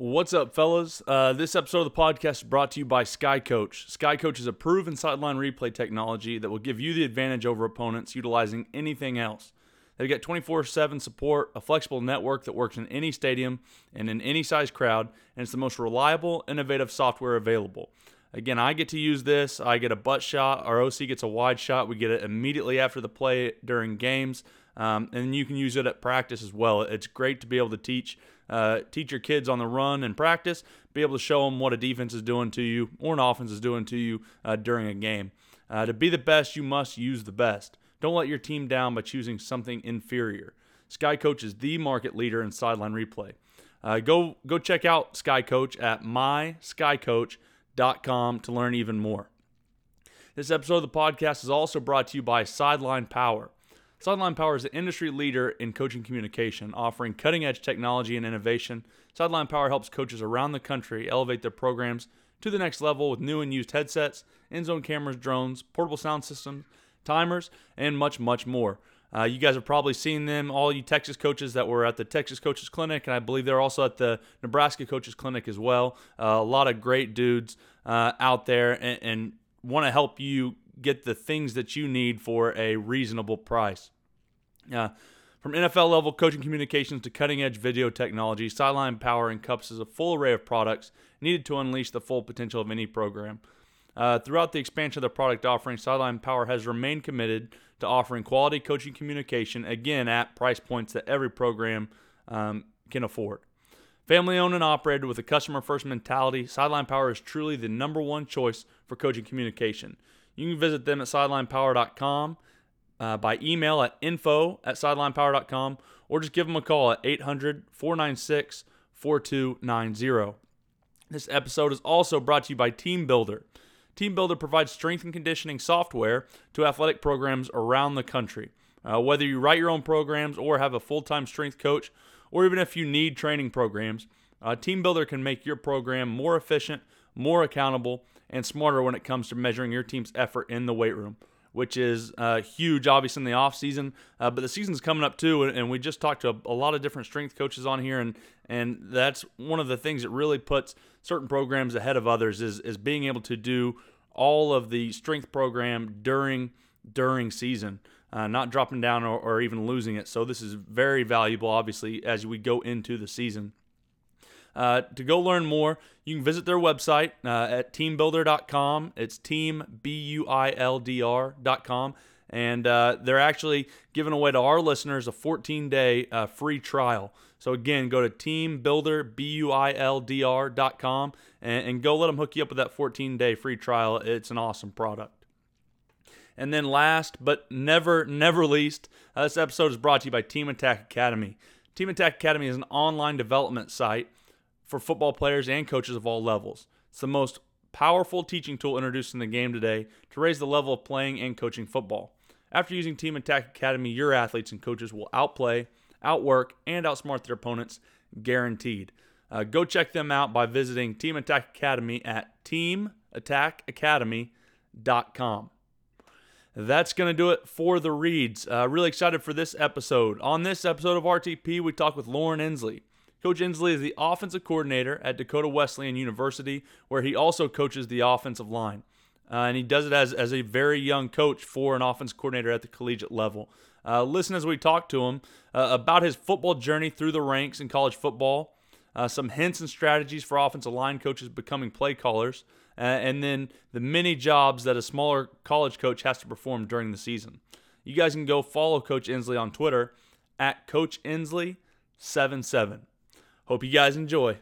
What's up, fellas? This episode of the podcast is brought to you by Sky Coach. Sky Coach is a proven sideline replay technology that will give you the advantage over opponents utilizing anything else. They've got 24/7 support, a flexible network that works in any stadium and in any size crowd, and it's the most reliable, innovative software available. Again, I get to use this. I get a butt shot. Our OC gets a wide shot. We get it immediately after the play during games, and you can use it at practice as well. It's great to be able to teach your kids on the run and practice, be able to show them what a defense is doing to you or an offense is doing to you during a game. To be the best, you must use the best. Don't let your team down by choosing something inferior. Sky Coach is the market leader in sideline replay. Go check out Sky Coach at myskycoach.com to learn even more. This episode of the podcast is also brought to you by Sideline Power. Sideline Power is the industry leader in coaching communication, offering cutting-edge technology and innovation. Sideline Power helps coaches around the country elevate their programs to the next level with new and used headsets, end-zone cameras, drones, portable sound systems, timers, and much, much more. You guys have probably seen them, all you Texas coaches that were at the Texas Coaches Clinic, and I believe they're also at the Nebraska Coaches Clinic as well. A lot of great dudes out there and want to help you get the things that you need for a reasonable price. From NFL level coaching communications to cutting edge video technology, Sideline Power encompasses a full array of products needed to unleash the full potential of any program. Throughout the expansion of the product offering, Sideline Power has remained committed to offering quality coaching communication, again, at price points that every program can afford. Family owned and operated with a customer first mentality, Sideline Power is truly the number one choice for coaching communication. You can visit them at sidelinepower.com by email at info@sidelinepower.com or just give them a call at 800-496-4290. This episode is also brought to you by Teambuildr. Teambuildr provides strength and conditioning software to athletic programs around the country. Whether you write your own programs or have a full-time strength coach, or even if you need training programs, Teambuildr can make your program more efficient, more accountable, and smarter when it comes to measuring your team's effort in the weight room, which is huge, obviously, in the offseason. But the season's coming up, too, and we just talked to a lot of different strength coaches on here, and that's one of the things that really puts certain programs ahead of others is being able to do all of the strength program during season, not dropping down or even losing it. So this is very valuable, obviously, as we go into the season. To go learn more, you can visit their website at teambuildr.com. It's teambuildr.com. And they're actually giving away to our listeners a 14-day free trial. So, again, go to teambuildr, buildr.com, and go let them hook you up with that 14-day free trial. It's an awesome product. And then last but never least, this episode is brought to you by Team Attack Academy. Team Attack Academy is an online development site for football players and coaches of all levels. It's the most powerful teaching tool introduced in the game today to raise the level of playing and coaching football. After using Team Attack Academy, your athletes and coaches will outplay, outwork, and outsmart their opponents, guaranteed. Go check them out by visiting Team Attack Academy at teamattackacademy.com. That's going to do it for the reads. Really excited for this episode. On this episode of RTP, we talk with Lauren Insley. Coach Insley is the offensive coordinator at Dakota Wesleyan University, where he also coaches the offensive line. And he does it as a very young coach for an offense coordinator at the collegiate level. Listen as we talk to him about his football journey through the ranks in college football, some hints and strategies for offensive line coaches becoming play callers, and then the many jobs that a smaller college coach has to perform during the season. You guys can go follow Coach Insley on Twitter at Coach Insley77. Hope you guys enjoy.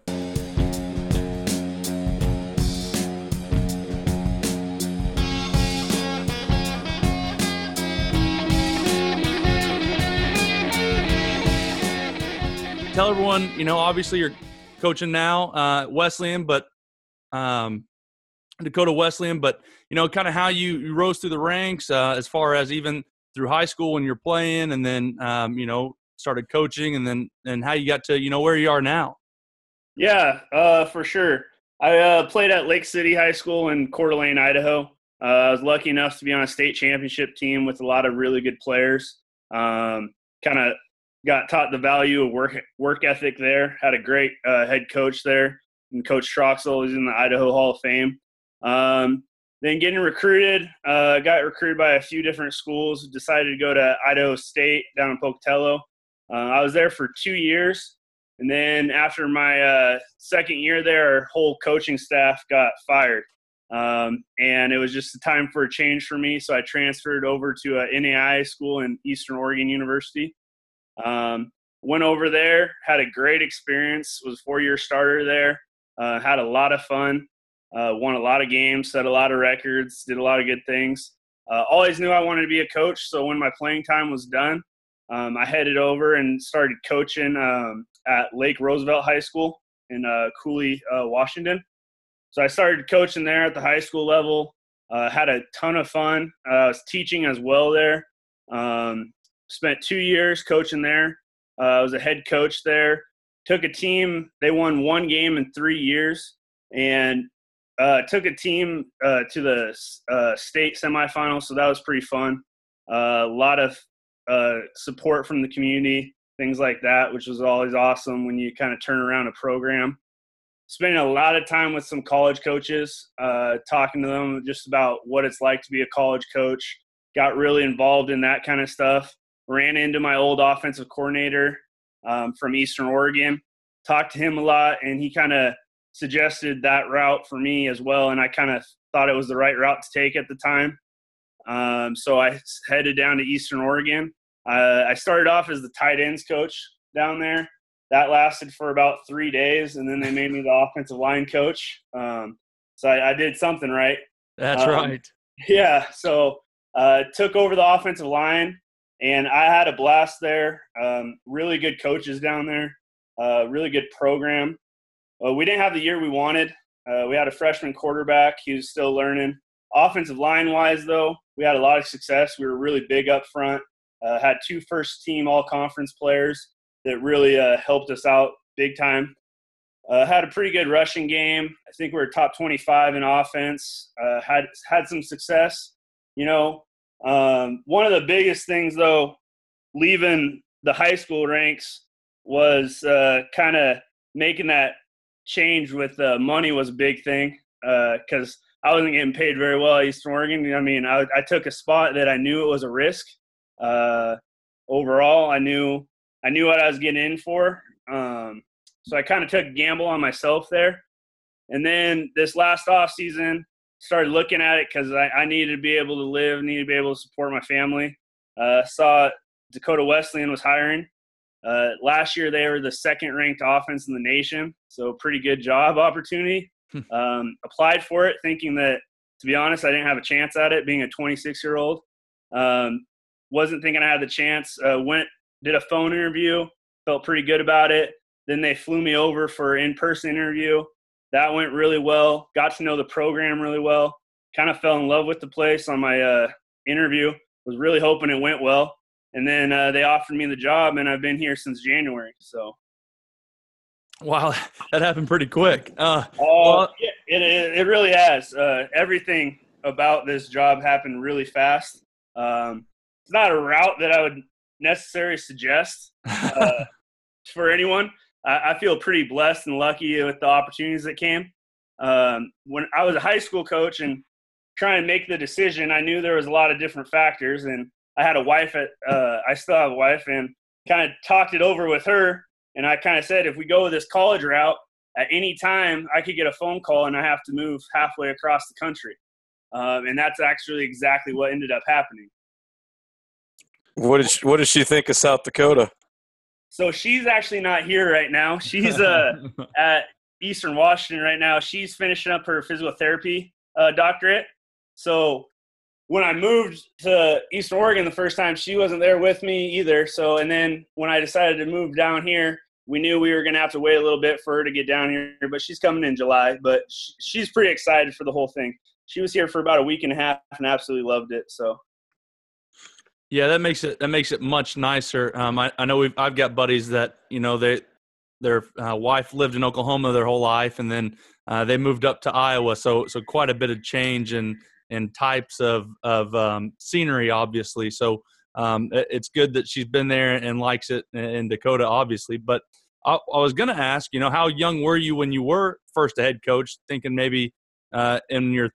Tell everyone, obviously you're coaching now, Wesleyan, but Dakota Wesleyan, but kind of how you rose through the ranks as far as even through high school when you're playing, and then started coaching, and then how you got to where you are now. Yeah, for sure. I played at Lake City High School in Coeur d'Alene, Idaho. I was lucky enough to be on a state championship team with a lot of really good players. Kind of got taught the value of work ethic there. Had a great head coach there, and Coach Troxel was in the Idaho Hall of Fame. Then getting recruited, got recruited by a few different schools. Decided to go to Idaho State down in Pocatello. I was there for 2 years, and then after my second year there, our whole coaching staff got fired, and it was just the time for a change for me. So I transferred over to an NAIA school in Eastern Oregon University. Went over there, had a great experience. Was a four-year starter there. Had a lot of fun. Won a lot of games, set a lot of records, did a lot of good things. Always knew I wanted to be a coach, so when my playing time was done, I headed over and started coaching at Lake Roosevelt High School in Coulee, Washington. So I started coaching there at the high school level, had a ton of fun. I was teaching as well there. Spent 2 years coaching there. I was a head coach there. Took a team. They won one game in 3 years, and took a team to the state semifinals, so that was pretty fun. A lot of support from the community, things like that, which was always awesome when you kind of turn around a program. Spending a lot of time with some college coaches, talking to them just about what it's like to be a college coach. Got really involved in that kind of stuff. Ran into my old offensive coordinator from Eastern Oregon. Talked to him a lot, and he kind of suggested that route for me as well, and I kind of thought it was the right route to take at the time. So I headed down to Eastern Oregon. I started off as the tight ends coach down there. That lasted for about 3 days, and then they made me the offensive line coach. So I did something right. That's right. Yeah, so took over the offensive line, and I had a blast there. Really good coaches down there, really good program. We didn't have the year we wanted. We had a freshman quarterback. He was still learning. Offensive line-wise, though, we had a lot of success. We were really big up front. Had two first-team all-conference players that really helped us out big time. Had a pretty good rushing game. I think we were top 25 in offense. Had some success. You know, one of the biggest things, though, leaving the high school ranks was kind of making that – change with money was a big thing because I wasn't getting paid very well at Eastern Oregon. I mean, I took a spot that I knew it was a risk. Overall, I knew what I was getting in for. So I kind of took a gamble on myself there. And then this last offseason, started looking at it because I needed to be able to live, needed to be able to support my family. Saw Dakota Wesleyan was hiring. Last year, they were the second-ranked offense in the nation, so pretty good job opportunity. Applied for it thinking that, to be honest, I didn't have a chance at it being a 26-year-old. Wasn't thinking I had the chance. Went, did a phone interview, felt pretty good about it. Then they flew me over for an in-person interview. That went really well. Got to know the program really well. Kind of fell in love with the place on my interview. Was really hoping it went well. And then they offered me the job, and I've been here since January. So, wow, that happened pretty quick. It really has. Everything about this job happened really fast. It's not a route that I would necessarily suggest for anyone. I feel pretty blessed and lucky with the opportunities that came. When I was a high school coach and trying to make the decision, I knew there was a lot of different factors, and I had a wife at, I still have a wife, and kind of talked it over with her. And I kind of said, if we go this college route, at any time I could get a phone call and I have to move halfway across the country. And that's actually exactly what ended up happening. What does she think of South Dakota? So she's actually not here right now. She's at Eastern Washington right now. She's finishing up her physical therapy doctorate. So when I moved to Eastern Oregon the first time, she wasn't there with me either. So, and then when I decided to move down here, we knew we were going to have to wait a little bit for her to get down here, but she's coming in July. But she's pretty excited for the whole thing. She was here for about a week and a half and absolutely loved it. So, yeah, that makes it much nicer. I know I've got buddies that, you know, their wife lived in Oklahoma their whole life, and then they moved up to Iowa. So quite a bit of change and types of scenery, obviously. So it's good that she's been there and likes it, and Dakota, obviously. But I was going to ask, you know, how young were you when you were first a head coach, thinking maybe in your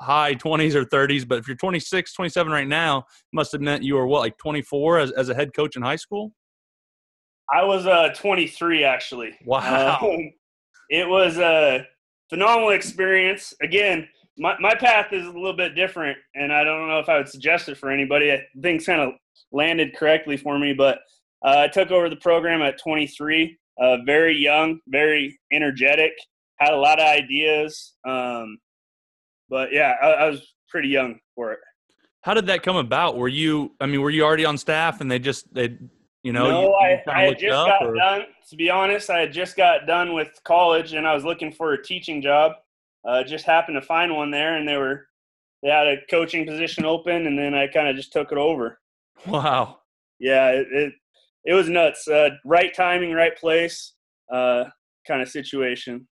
high 20s or 30s, but if you're 26, 27 right now, must have meant you were, what, like 24 as a head coach in high school? I was 23, actually. Wow. It was a phenomenal experience. Again, my path is a little bit different, and I don't know if I would suggest it for anybody. I think kind of landed correctly for me, but I took over the program at 23, very young, very energetic, had a lot of ideas. But, yeah, I was pretty young for it. How did that come about? Were you already on staff and No, I had just got done. To be honest, I had just got done with college and I was looking for a teaching job. Just happened to find one there, and they had a coaching position open, and then I kind of just took it over. Wow. Yeah, it was nuts. Right timing, right place kind of situation.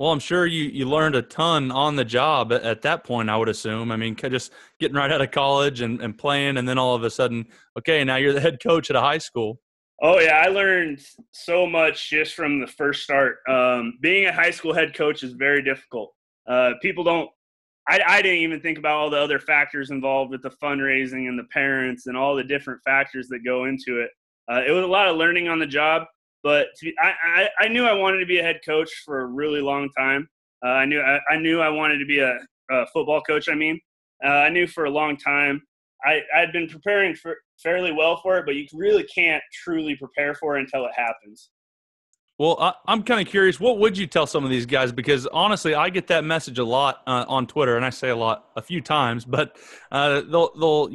Well, I'm sure you learned a ton on the job at that point, I would assume. I mean, just getting right out of college and playing, and then all of a sudden, okay, now you're the head coach at a high school. Oh, yeah, I learned so much just from the first start. Being a high school head coach is very difficult. People don't – I didn't even think about all the other factors involved with the fundraising and the parents and all the different factors that go into it. It was a lot of learning on the job. But I knew I wanted to be a head coach for a really long time. I knew I wanted to be a football coach, I mean. I knew for a long time. I'd been preparing fairly well for it, but you really can't truly prepare for it until it happens. Well, I'm kind of curious, what would you tell some of these guys? Because, honestly, I get that message a lot on Twitter, and I say a few times. But they'll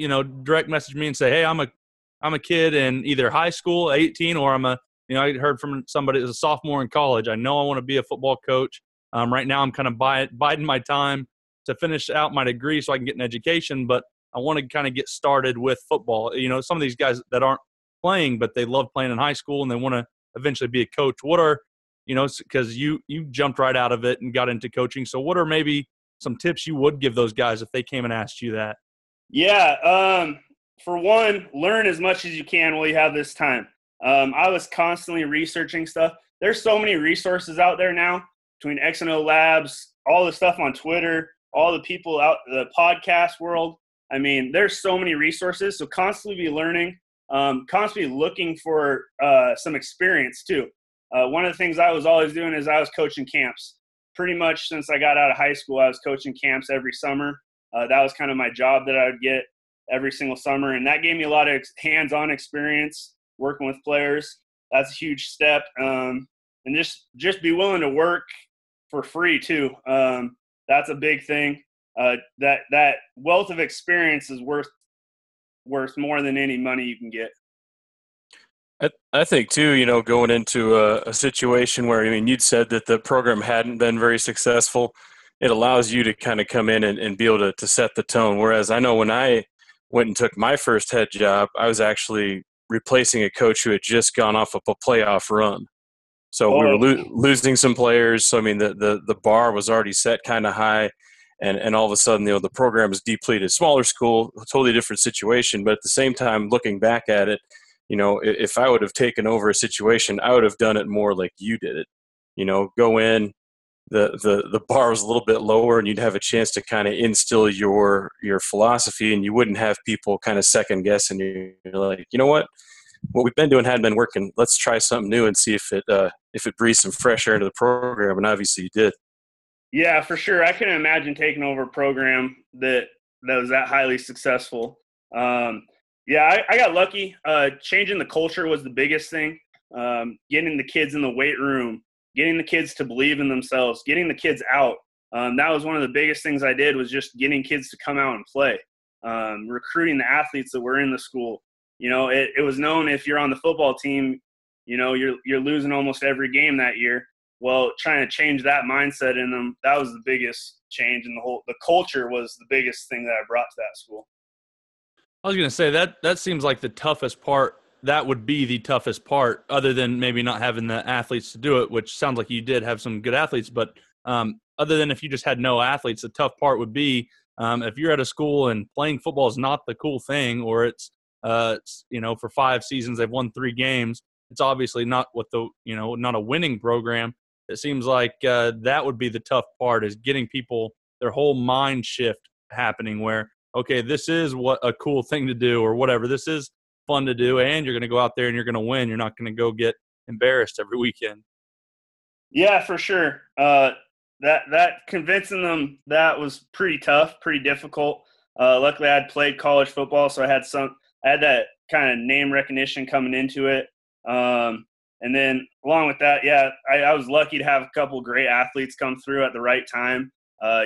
direct message me and say, hey, I'm a kid in either high school, 18, or I heard from somebody as a sophomore in college. I know I want to be a football coach. Right now I'm kind of biding my time to finish out my degree so I can get an education, but I want to kind of get started with football. You know, some of these guys that aren't playing, but they love playing in high school and they want to eventually be a coach. What are, because you jumped right out of it and got into coaching. So what are maybe some tips you would give those guys if they came and asked you that? Yeah. For one, learn as much as you can while you have this time. I was constantly researching stuff. There's so many resources out there now between X and O Labs, all the stuff on Twitter, all the people out the podcast world. I mean, there's so many resources. So constantly be learning, constantly looking for some experience too. One of the things I was always doing is I was coaching camps. Pretty much since I got out of high school, I was coaching camps every summer. That was kind of my job that I would get every single summer. And that gave me a lot of hands-on experience. Working with players, that's a huge step. And just be willing to work for free too. That's a big thing. That wealth of experience is worth more than any money you can get. I think too, going into a situation where, you'd said that the program hadn't been very successful, it allows you to kind of come in and be able to set the tone. Whereas I know when I went and took my first head job, I was actually replacing a coach who had just gone off of a playoff run. So we were losing some players. So, the bar was already set kind of high. And all of a sudden, the program is depleted. Smaller school, totally different situation. But at the same time, looking back at it, if I would have taken over a situation, I would have done it more like you did it. Go in, the bar was a little bit lower, and you'd have a chance to kind of instill your philosophy, and you wouldn't have people kind of second guess, and you're like, what we've been doing hadn't been working. Let's try something new and see if it breathes some fresh air into the program. And obviously you did. Yeah, for sure. I couldn't imagine taking over a program that was that highly successful. I got lucky. Changing the culture was the biggest thing. Getting the kids in the weight room, getting the kids to believe in themselves, getting the kids out. That was one of the biggest things I did, was just getting kids to come out and play, recruiting the athletes that were in the school. It was known if you're on the football team, you're losing almost every game that year. Well, trying to change that mindset in them, that was the biggest change in the culture was the biggest thing that I brought to that school. I was going to say that seems like the toughest part. That would be the toughest part, other than maybe not having the athletes to do it, which sounds like you did have some good athletes. But other than if you just had no athletes, the tough part would be if you're at a school and playing football is not the cool thing, or it's for 5 seasons. They've won 3 games. It's obviously not what not a winning program. It seems like that would be the tough part, is getting people their whole mind shift happening where, okay, this is what a cool thing to do or whatever. This is fun to do, and you're going to go out there and you're going to win. You're not going to go get embarrassed every weekend. Yeah, for sure. That convincing them, that was pretty tough, pretty difficult. Luckily, I had played college football, so I had that kind of name recognition coming into it. And then along with that, yeah, I was lucky to have a couple great athletes come through at the right time.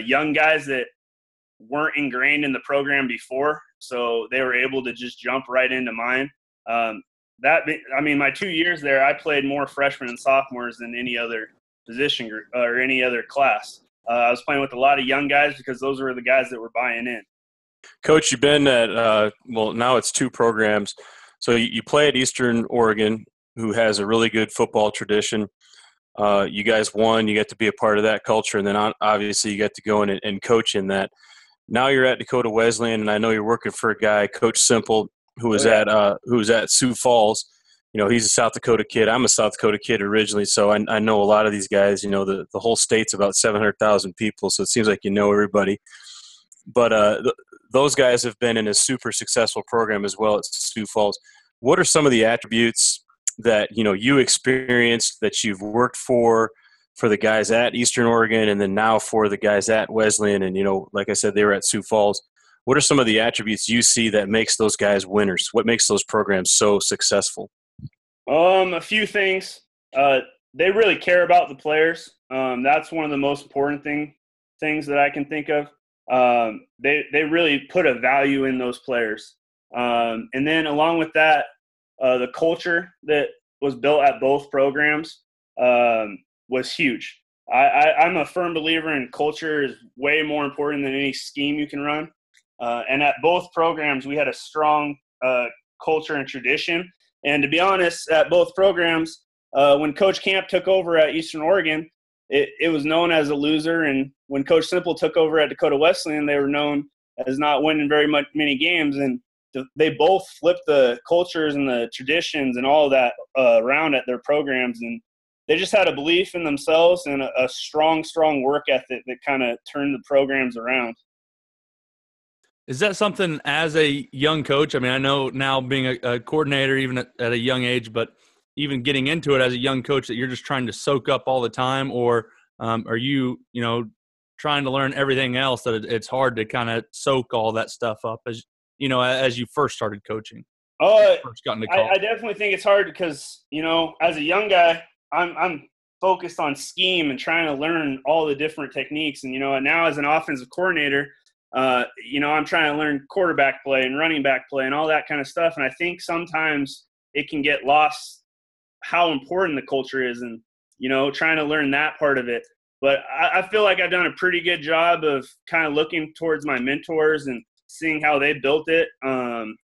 Young guys that weren't ingrained in the program before, so they were able to just jump right into mine. My 2 years there, I played more freshmen and sophomores than any other position group or any other class. I was playing with a lot of young guys because those were the guys that were buying in. Coach, you've been at now it's 2 programs. So you play at Eastern Oregon, who has a really good football tradition. You guys won. You got to be a part of that culture, and then obviously you got to go in and coach in that. Now you're at Dakota Wesleyan, and I know you're working for a guy, Coach Simple, who was at Sioux Falls. You know, he's a South Dakota kid. I'm a South Dakota kid originally, so I know a lot of these guys. You know, the whole state's about 700,000 people, so it seems like you know everybody. But those guys have been in a super successful program as well at Sioux Falls. What are some of the attributes that, you know, you experienced that you've worked for the guys at Eastern Oregon and then now for the guys at Wesleyan? And, you know, like I said, they were at Sioux Falls. What are some of the attributes you see that makes those guys winners? What makes those programs so successful? A few things. They really care about the players. That's one of the most important things that I can think of. They really put a value in those players. And then along with that, the culture that was built at both programs was huge. I'm a firm believer in culture is way more important than any scheme you can run. And at both programs, we had a strong culture and tradition. And to be honest, at both programs, when Coach Camp took over at Eastern Oregon, it was known as a loser, and when Coach Simple took over at Dakota Wesleyan, they were known as not winning many games, and they both flipped the cultures and the traditions and all that around at their programs, and they just had a belief in themselves and a strong work ethic that kind of turned the programs around. Is that something as a young coach? I mean, I know now being a coordinator even at a young age, but even getting into it as a young coach, that you're just trying to soak up all the time, or are you, you know, trying to learn everything else that it's hard to kind of soak all that stuff up as, you know, as you first started coaching? Oh, I definitely think it's hard because, you know, as a young guy, I'm focused on scheme and trying to learn all the different techniques. And, you know, now as an offensive coordinator, you know, I'm trying to learn quarterback play and running back play and all that kind of stuff. And I think sometimes it can get lost how important the culture is, and, you know, trying to learn that part of it. But I feel like I've done a pretty good job of kind of looking towards my mentors and seeing how they built it.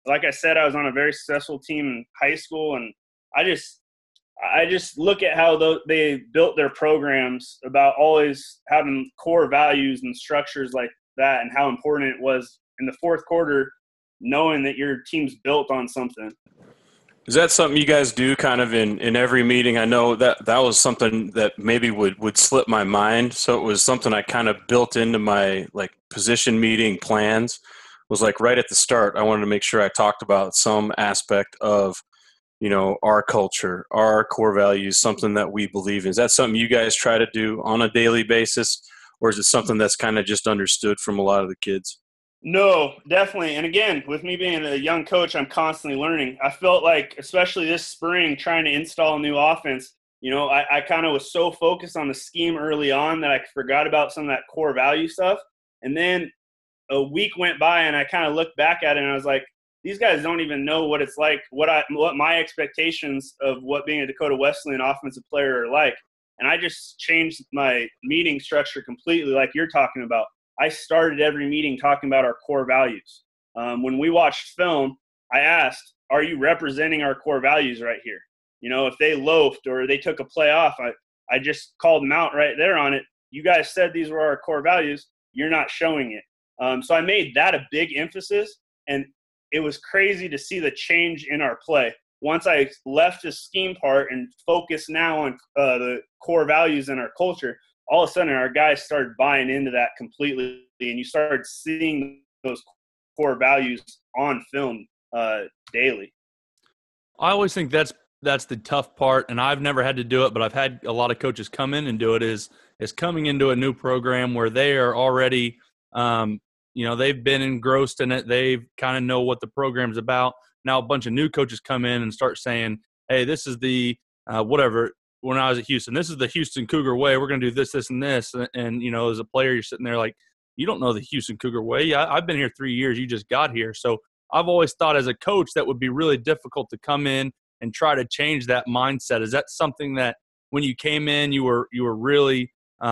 Like I said, I was on a very successful team in high school, and I just look at how they built their programs about always having core values and structures like that, and how important it was in the fourth quarter knowing that your team's built on something. Is that something you guys do kind of in every meeting? I know that was something that maybe would slip my mind. So it was something I kind of built into my, like, position meeting plans. It was like right at the start, I wanted to make sure I talked about some aspect of, you know, our culture, our core values, something that we believe in. Is that something you guys try to do on a daily basis, or is it something that's kind of just understood from a lot of the kids? No, definitely. And again, with me being a young coach, I'm constantly learning. I felt like, especially this spring, trying to install a new offense, you know, I kind of was so focused on the scheme early on that I forgot about some of that core value stuff. And then a week went by and I kind of looked back at it and I was like, these guys don't even know what it's like, what my expectations of what being a Dakota Wesleyan offensive player are like. And I just changed my meeting structure completely, like you're talking about. I started every meeting talking about our core values. When we watched film, I asked, are you representing our core values right here? You know, if they loafed or they took a play off, I just called them out right there on it. You guys said these were our core values. You're not showing it. So I made that a big emphasis. And it was crazy to see the change in our play. Once I left the scheme part and focused now on the core values in our culture, all of a sudden our guys started buying into that completely, and you started seeing those core values on film daily. I always think that's the tough part, and I've never had to do it, but I've had a lot of coaches come in and do it, is coming into a new program where they are already, you know, they've been engrossed in it. They kind of know what the program's about. Now a bunch of new coaches come in and start saying, hey, this is the whatever, when I was at Houston, this is the Houston Cougar way. We're going to do this, this, and this. And, you know, as a player, you're sitting there like, you don't know the Houston Cougar way. I've been here 3 years. You just got here. So I've always thought as a coach that would be really difficult to come in and try to change that mindset. Is that something that when you came in, you were really, you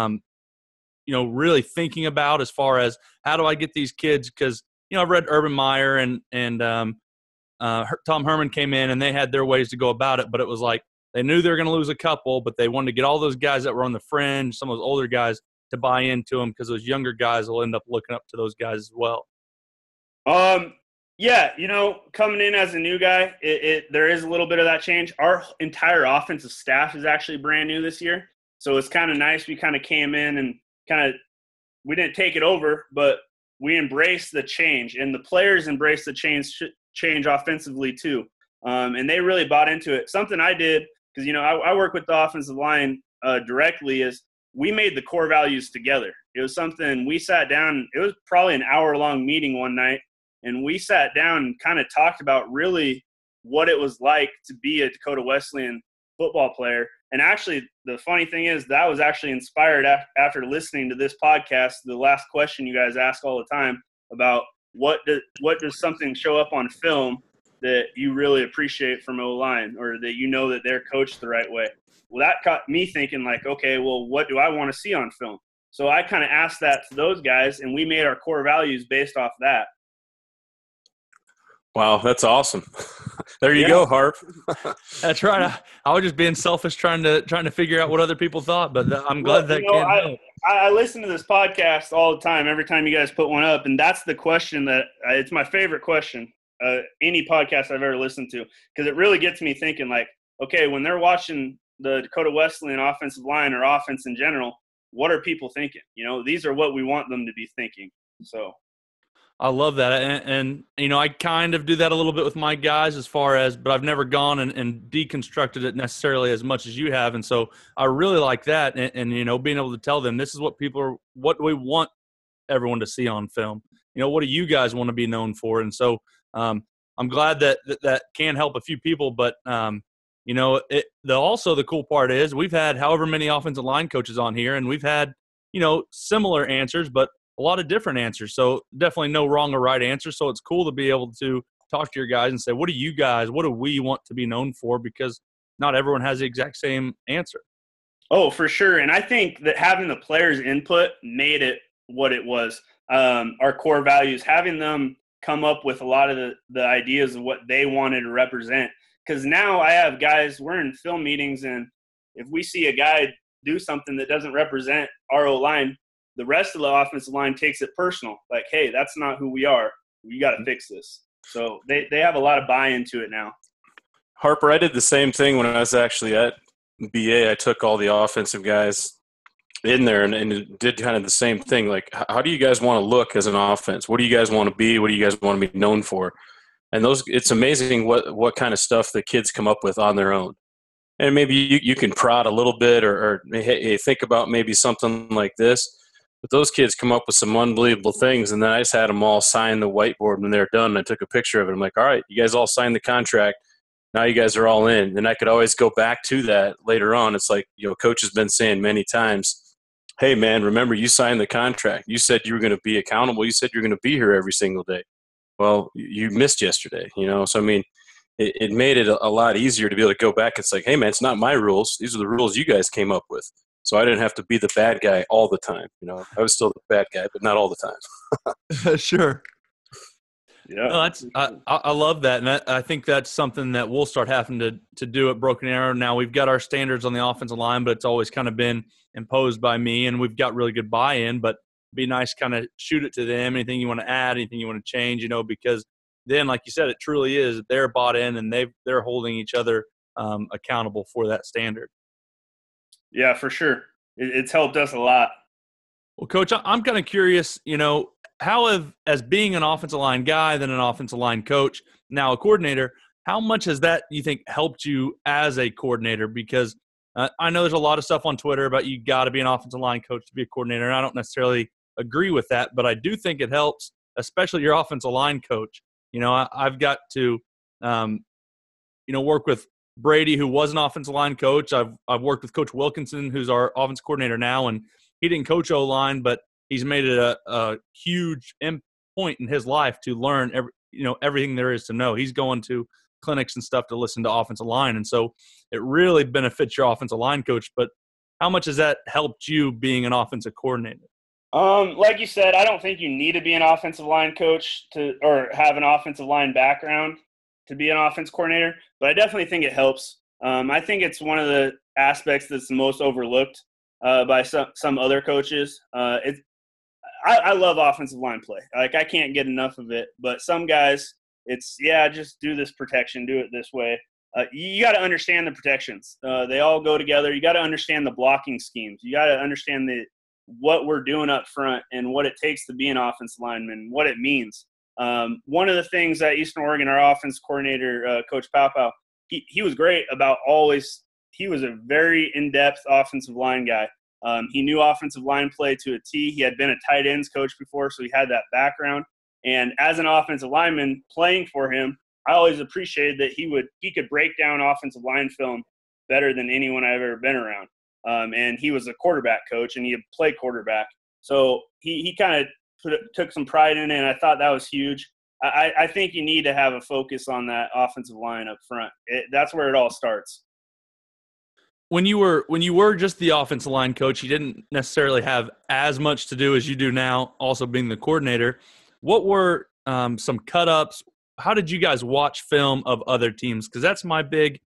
know, really thinking about as far as how do I get these kids? Because, you know, I've read Urban Meyer and Tom Herman came in and they had their ways to go about it, but it was like they knew they were going to lose a couple, but they wanted to get all those guys that were on the fringe, some of those older guys, to buy into them because those younger guys will end up looking up to those guys as well. Yeah, you know, coming in as a new guy, there is a little bit of that change. Our entire offensive staff is actually brand new this year, so it's kind of nice. We kind of came in and kind of – we didn't take it over, but we embraced the change, and the players embraced the change offensively too, and they really bought into it. Something I did, because, you know, I work with the offensive line directly, is we made the core values together. It was something we sat down – it was probably an hour-long meeting one night. And we sat down and kind of talked about really what it was like to be a Dakota Wesleyan football player. And actually, the funny thing is that was actually inspired after listening to this podcast, the last question you guys ask all the time about what does something show up on film that you really appreciate from O-line, or that you know that they're coached the right way. Well, that caught me thinking like, okay, well, what do I want to see on film? So I kind of asked that to those guys, and we made our core values based off that. Wow, that's awesome. There you go, Harp. That's right. I was just being selfish trying to figure out what other people thought, but I'm glad that I listen to this podcast all the time, every time you guys put one up, and that's the question that – it's my favorite question, any podcast I've ever listened to, because it really gets me thinking like, okay, when they're watching the Dakota Wesleyan offensive line or offense in general, what are people thinking? You know, these are what we want them to be thinking, so – I love that. And, you know, I kind of do that a little bit with my guys as far as, but I've never gone and deconstructed it necessarily as much as you have. And so I really like that. And, you know, being able to tell them this is what people are, what we want everyone to see on film. You know, what do you guys want to be known for? And so I'm glad that can help a few people. But, you know, also the cool part is we've had however many offensive line coaches on here, and we've had, you know, similar answers, but a lot of different answers. So definitely no wrong or right answer. So it's cool to be able to talk to your guys and say, what do you guys, what do we want to be known for? Because not everyone has the exact same answer. Oh, for sure. And I think that having the players' input made it what it was. Our core values, having them come up with a lot of the ideas of what they wanted to represent. Because now I have guys, we're in film meetings, and if we see a guy do something that doesn't represent our O-line, the rest of the offensive line takes it personal. Like, hey, that's not who we are. We got to fix this. So they have a lot of buy into it now. Harper, I did the same thing when I was actually at BA. I took all the offensive guys in there and did kind of the same thing. Like, how do you guys want to look as an offense? What do you guys want to be? What do you guys want to be known for? And those, it's amazing what kind of stuff the kids come up with on their own. And maybe you can prod a little bit or hey, think about maybe something like this. But those kids come up with some unbelievable things, and then I just had them all sign the whiteboard when they were done, and I took a picture of it. I'm like, all right, you guys all signed the contract. Now you guys are all in. And I could always go back to that later on. It's like, you know, Coach has been saying many times, hey, man, remember, you signed the contract. You said you were going to be accountable. You said you were going to be here every single day. Well, you missed yesterday, you know. So, I mean, it made it a lot easier to be able to go back. It's like, hey, man, it's not my rules. These are the rules you guys came up with. So I didn't have to be the bad guy all the time. You know, I was still the bad guy, but not all the time. Sure. Yeah. No, I love that. And I think that's something that we'll start having to do at Broken Arrow. Now we've got our standards on the offensive line, but it's always kind of been imposed by me, and we've got really good buy-in, but it'd be nice to kind of shoot it to them. Anything you want to add, anything you want to change, you know, because then, like you said, it truly is. They're bought in, and they're holding each other accountable for that standard. Yeah, for sure. It's helped us a lot. Well, Coach, I'm kind of curious, you know, how have, as being an offensive line guy, then an offensive line coach, now a coordinator, how much has that, you think, helped you as a coordinator? Because I know there's a lot of stuff on Twitter about you got to be an offensive line coach to be a coordinator, and I don't necessarily agree with that, but I do think it helps, especially your offensive line coach. You know, I've got to, you know, work with Brady, who was an offensive line coach. I've worked with Coach Wilkinson, who's our offensive coordinator now, and he didn't coach O-line, but he's made it a huge point in his life to learn everything there is to know. He's going to clinics and stuff to listen to offensive line, and so it really benefits your offensive line coach. But how much has that helped you being an offensive coordinator? Like you said, I don't think you need to be an offensive line coach or have an offensive line background to be an offense coordinator, but I definitely think it helps. I think it's one of the aspects that's most overlooked by some other coaches. I love offensive line play. Like, I can't get enough of it, but some guys, it's, yeah, just do this protection, do it this way. You got to understand the protections. They all go together. You got to understand the blocking schemes. You got to understand what we're doing up front and what it takes to be an offensive lineman, what it means. One of the things that Eastern Oregon, our offense coordinator, Coach Pow Pow, he was great about always – he was a very in-depth offensive line guy. He knew offensive line play to a T. He had been a tight ends coach before, so he had that background. And as an offensive lineman playing for him, I always appreciated that he could break down offensive line film better than anyone I've ever been around. And he was a quarterback coach, and he had played quarterback. So he kind of took some pride in it, and I thought that was huge. I think you need to have a focus on that offensive line up front. That's where it all starts. When you were just the offensive line coach, you didn't necessarily have as much to do as you do now, also being the coordinator. What were some cut-ups? How did you guys watch film of other teams? Because that's my big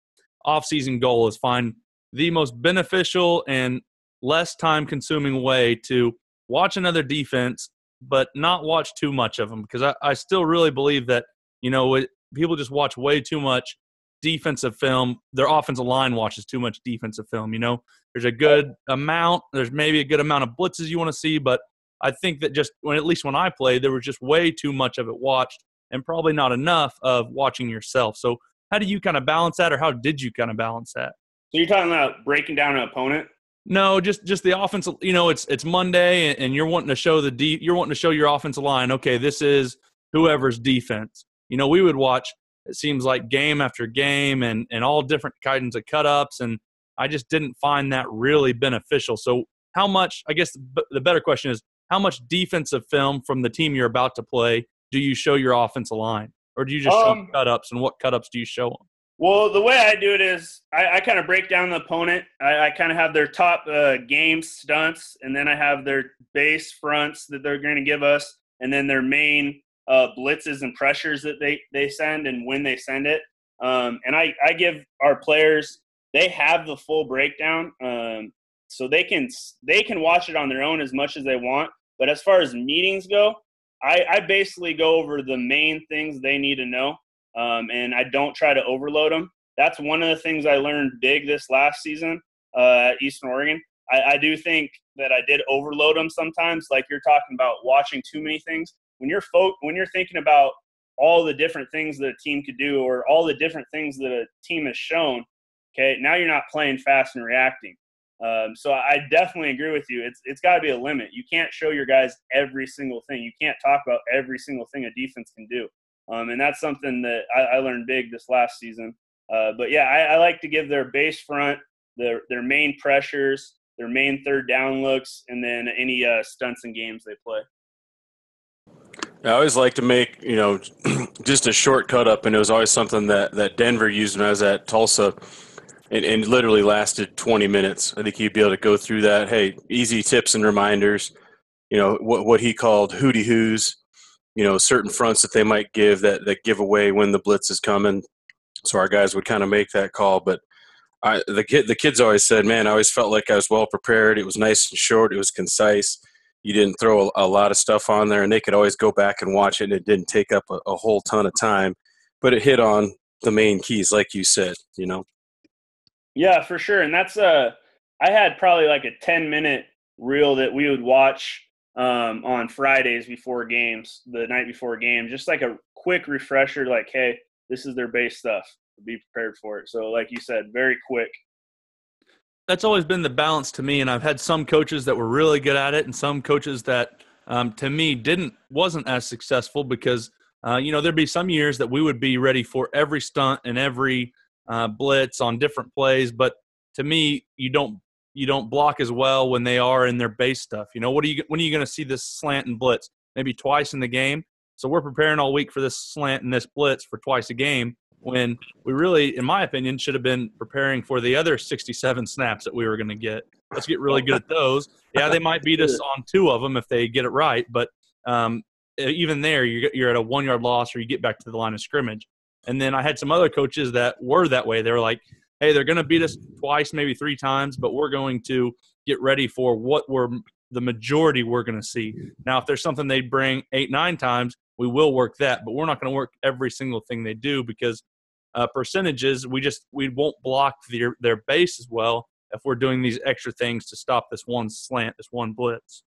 off-season goal, is find the most beneficial and less time-consuming way to watch another defense, but not watch too much of them, because I still really believe that, you know, people just watch way too much defensive film. Their offensive line watches too much defensive film. You know, there's a good amount. There's maybe a good amount of blitzes you want to see, but I think that at least when I played, there was just way too much of it watched and probably not enough of watching yourself. So how do you kind of balance that, or how did you kind of balance that? So you're talking about breaking down an opponent? No, just the offensive. You know, it's Monday, and you're wanting to show you're wanting to show your offensive line. Okay, this is whoever's defense. You know, we would watch, it seems like, game after game, and all different kinds of cut ups, and I just didn't find that really beneficial. So, how much? I guess the better question is, how much defensive film from the team you're about to play do you show your offensive line, or do you just show them cut ups, and what cut ups do you show them? Well, the way I do it is I kind of break down the opponent. I kind of have their top game stunts, and then I have their base fronts that they're going to give us, and then their main blitzes and pressures that they send and when they send it. And I give our players – they have the full breakdown, so they can watch it on their own as much as they want. But as far as meetings go, I basically go over the main things they need to know. And I don't try to overload them. That's one of the things I learned big this last season at Eastern Oregon. I do think that I did overload them sometimes, like you're talking about, watching too many things. When you're thinking about all the different things that a team could do, or all the different things that a team has shown, okay, now you're not playing fast and reacting. So I definitely agree with you. It's got to be a limit. You can't show your guys every single thing. You can't talk about every single thing a defense can do. And that's something that I learned big this last season. But, yeah, I like to give their base front, their main pressures, their main third down looks, and then any stunts and games they play. I always like to make, you know, just a short cut up, and it was always something that Denver used when I was at Tulsa, and literally lasted 20 minutes. I think he'd be able to go through that. Hey, easy tips and reminders, you know, what he called hootie hoos. You know, certain fronts that they might give that give away when the blitz is coming. So our guys would kind of make that call. But the kids always said, man, I always felt like I was well prepared. It was nice and short. It was concise. you didn't throw a lot of stuff on there, and they could always go back and watch it, and it didn't take up a whole ton of time. But it hit on the main keys, like you said, you know? Yeah, for sure. And that's I had probably like a 10-minute reel that we would watch on Fridays before games, the night before games, just like a quick refresher, like, hey, this is their base stuff. Be prepared for it. So, like you said, very quick. That's always been the balance to me, and I've had some coaches that were really good at it and some coaches that, to me, wasn't as successful because, you know, there'd be some years that we would be ready for every stunt and every blitz on different plays, but to me, you don't block as well when they are in their base stuff. You know, when are you going to see this slant and blitz? Maybe twice in the game. So we're preparing all week for this slant and this blitz for twice a game, when we really, in my opinion, should have been preparing for the other 67 snaps that we were going to get. Let's get really good at those. Yeah, they might beat us on two of them if they get it right, but even there, you're at a 1-yard loss or you get back to the line of scrimmage. And then I had some other coaches that were that way. They were like, hey, they're going to beat us twice, maybe three times, but we're going to get ready for what the majority we're going to see. Now, if there's something they bring 8, 9 times, we will work that, but we're not going to work every single thing they do because percentages, we won't block their base as well if we're doing these extra things to stop this one slant, this one blitz.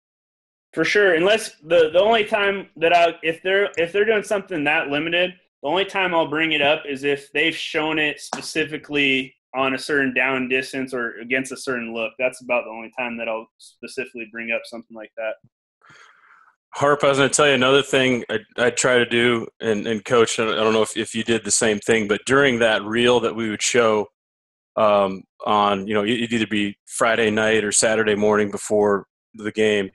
For sure, unless the only time that if they're doing something that limited, the only time I'll bring it up is if they've shown it specifically on a certain down distance or against a certain look. That's about the only time that I'll specifically bring up something like that. Harp, I was going to tell you another thing I try to do, and Coach, I don't know if you did the same thing, but during that reel that we would show on, you know, it'd either be Friday night or Saturday morning before the game,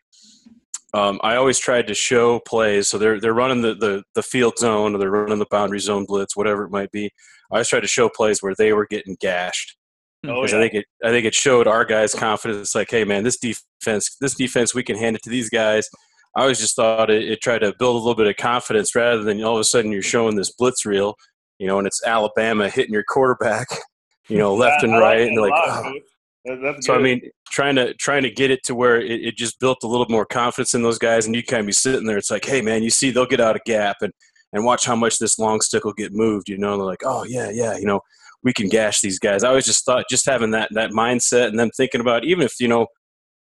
I always tried to show plays. So they're running the field zone or they're running the boundary zone blitz, whatever it might be. I always tried to show plays where they were getting gashed. Oh, yeah. I think it showed our guys' confidence, like, hey, man, this defense, we can hand it to these guys. I always just thought it tried to build a little bit of confidence rather than all of a sudden you're showing this blitz reel, you know, and it's Alabama hitting your quarterback, you know, left and right. And they're like, oh. That's so, good. I mean, trying to get it to where it just built a little more confidence in those guys, and you kind of be sitting there. It's like, hey, man, you see they'll get out of gap and watch how much this long stick will get moved, you know. And they're like, oh, yeah, you know, we can gash these guys. I always just thought just having that mindset and them thinking about even if, you know,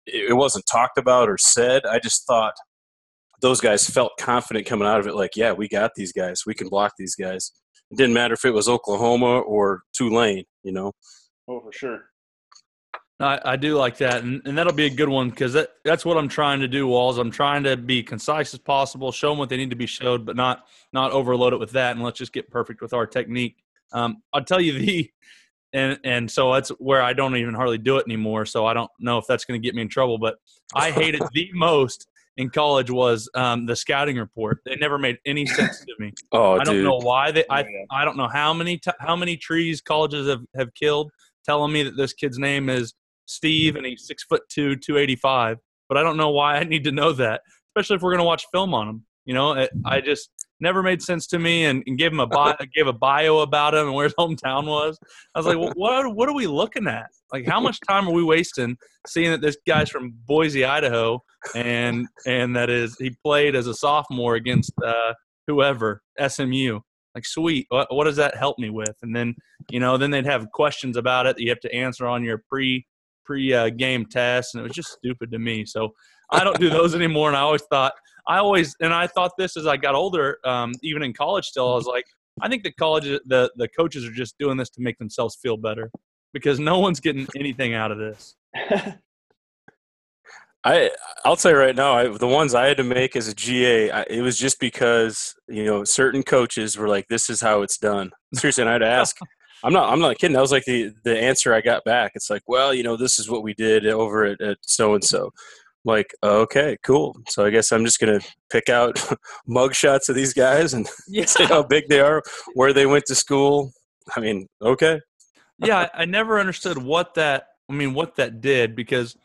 it wasn't talked about or said, I just thought – those guys felt confident coming out of it, like, yeah, we got these guys. We can block these guys. It didn't matter if it was Oklahoma or Tulane, you know. Oh, for sure. I do like that, and that'll be a good one because that's what I'm trying to do, Walls. I'm trying to be concise as possible, show them what they need to be showed, but not overload it with that, and let's just get perfect with our technique. I'll tell you and so that's where I don't even hardly do it anymore, so I don't know if that's going to get me in trouble, but I hate it the most in college was the scouting report. They never made any sense to me. Oh, I don't know why I don't know how many trees colleges have killed, telling me that this kid's name is Steve and he's 6'2", 285. But I don't know why I need to know that, especially if we're going to watch film on him. You know, I just never made sense to me, and gave him gave a bio about him and where his hometown was. I was like, well, what are we looking at? Like, how much time are we wasting seeing that this guy's from Boise, Idaho, and that is he played as a sophomore against whoever, SMU. Like, sweet, what does that help me with? And then, you know, then they'd have questions about it that you have to answer on your pre game test, and it was just stupid to me. So I don't do those anymore, and I thought this as I got older, even in college still, I was like, I think the coaches are just doing this to make themselves feel better because no one's getting anything out of this. I'll tell you right now, the ones I had to make as a GA, it was just because, you know, certain coaches were like, this is how it's done. Seriously, and I'd ask. I'm not kidding. That was like the answer I got back. It's like, well, you know, this is what we did over at so-and-so. Like, okay, cool. So I guess I'm just going to pick out mug shots of these guys and see how big they are, where they went to school. I mean, okay. Yeah, I never understood what that did, because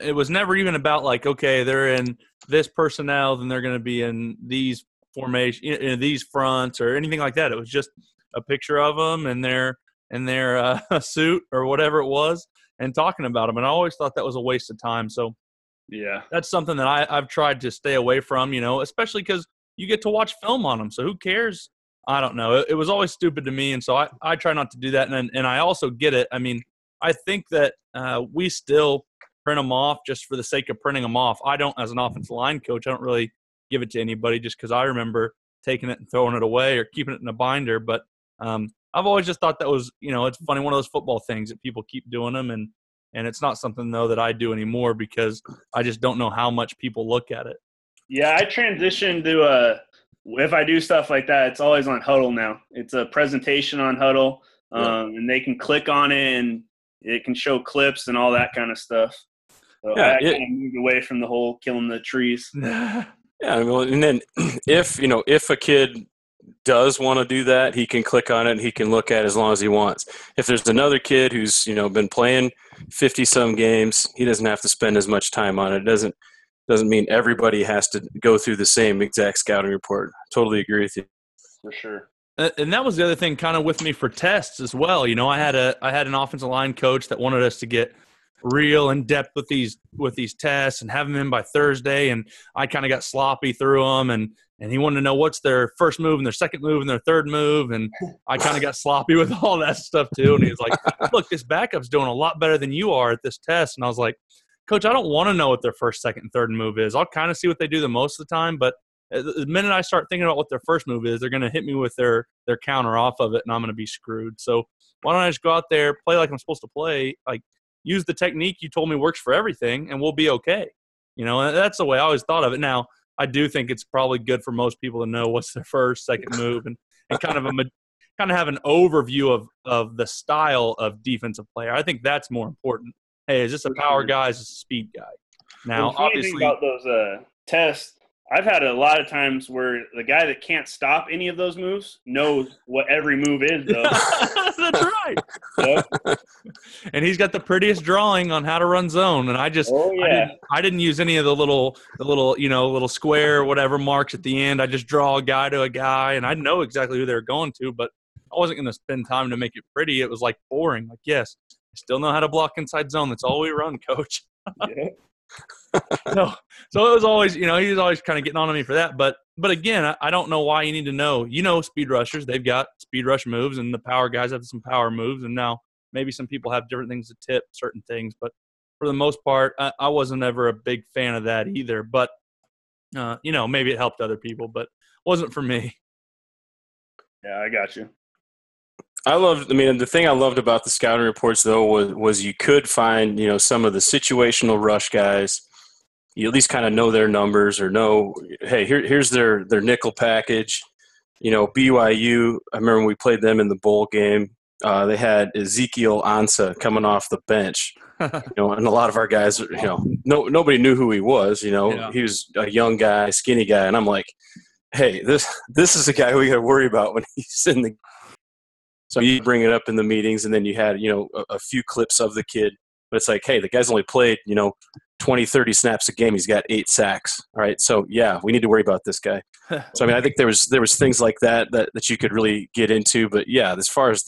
it was never even about like, okay, they're in this personnel, then they're going to be in these formations, in these fronts or anything like that. It was just a picture of them and their suit or whatever it was and talking about them. And I always thought that was a waste of time. So Yeah. That's something that I've tried to stay away from, you know, especially because you get to watch film on them. So who cares? I don't know. It was always stupid to me. And so I try not to do that. And I also get it. I mean, I think that we still print them off just for the sake of printing them off. I don't, as an offensive line coach, I don't really give it to anybody just because I remember taking it and throwing it away or keeping it in a binder. But I've always just thought that was, you know, it's funny, one of those football things that people keep doing them. And it's not something, though, that I do anymore because I just don't know how much people look at it. Yeah, I transitioned to if I do stuff like that, it's always on Hudl now. It's a presentation on Hudl, yeah. And they can click on it, and it can show clips and all that kind of stuff. So yeah, I kind of moved away from the whole killing the trees. Yeah, well, and then if a kid does want to do that, he can click on it and he can look at it as long as he wants. If there's another kid who's, been playing 50-some games, he doesn't have to spend as much time on it. It doesn't mean everybody has to go through the same exact scouting report. Totally agree with you. For sure. And that was the other thing kind of with me for tests as well. You know, I had an offensive line coach that wanted us to get real in depth with these tests and have them in by Thursday. And I kind of got sloppy through them. And he wanted to know what's their first move and their second move and their third move. And I kind of got sloppy with all that stuff too. And he was like, look, this backup's doing a lot better than you are at this test. And I was like, Coach, I don't want to know what their first, second, and third move is. I'll kind of see what they do the most of the time, but the minute I start thinking about what their first move is, they're going to hit me with their counter off of it, and I'm going to be screwed. So why don't I just go out there, play like I'm supposed to play, like use the technique you told me works for everything, and we'll be okay. And that's the way I always thought of it. Now, I do think it's probably good for most people to know what's their first, second move, and kind of have an overview of the style of defensive player. I think that's more important. Hey, is this a power guy? Is this a speed guy? Now, obviously, about those tests, I've had a lot of times where the guy that can't stop any of those moves knows what every move is, though. That's right. So. And he's got the prettiest drawing on how to run zone, and I just, I didn't use any of the little square or whatever marks at the end. I just draw a guy to a guy, and I know exactly who they're going to, but I wasn't going to spend time to make it pretty. It was like boring. Like, yes. Still know how to block inside zone. That's all we run, Coach. So it was always, he was always kind of getting on to me for that. But again, I don't know why you need to know. Speed rushers, they've got speed rush moves, and the power guys have some power moves. And now maybe some people have different things to tip, certain things. But for the most part, I wasn't ever a big fan of that either. But, maybe it helped other people, but wasn't for me. Yeah, I got you. The thing I loved about the scouting reports, though, was you could find, some of the situational rush guys. You at least kind of know their numbers or know, hey, here's their nickel package. BYU, I remember when we played them in the bowl game. They had Ezekiel Ansah coming off the bench, and a lot of our guys, nobody knew who he was, Yeah. He was a young guy, skinny guy. And I'm like, hey, this is the guy we got to worry about when he's in the. So you bring it up in the meetings, and then you had, a few clips of the kid. But it's like, hey, the guy's only played, 20, 30 snaps a game. He's got 8 sacks, all right? So, yeah, we need to worry about this guy. So, I think there was things like that you could really get into. But, yeah, as far as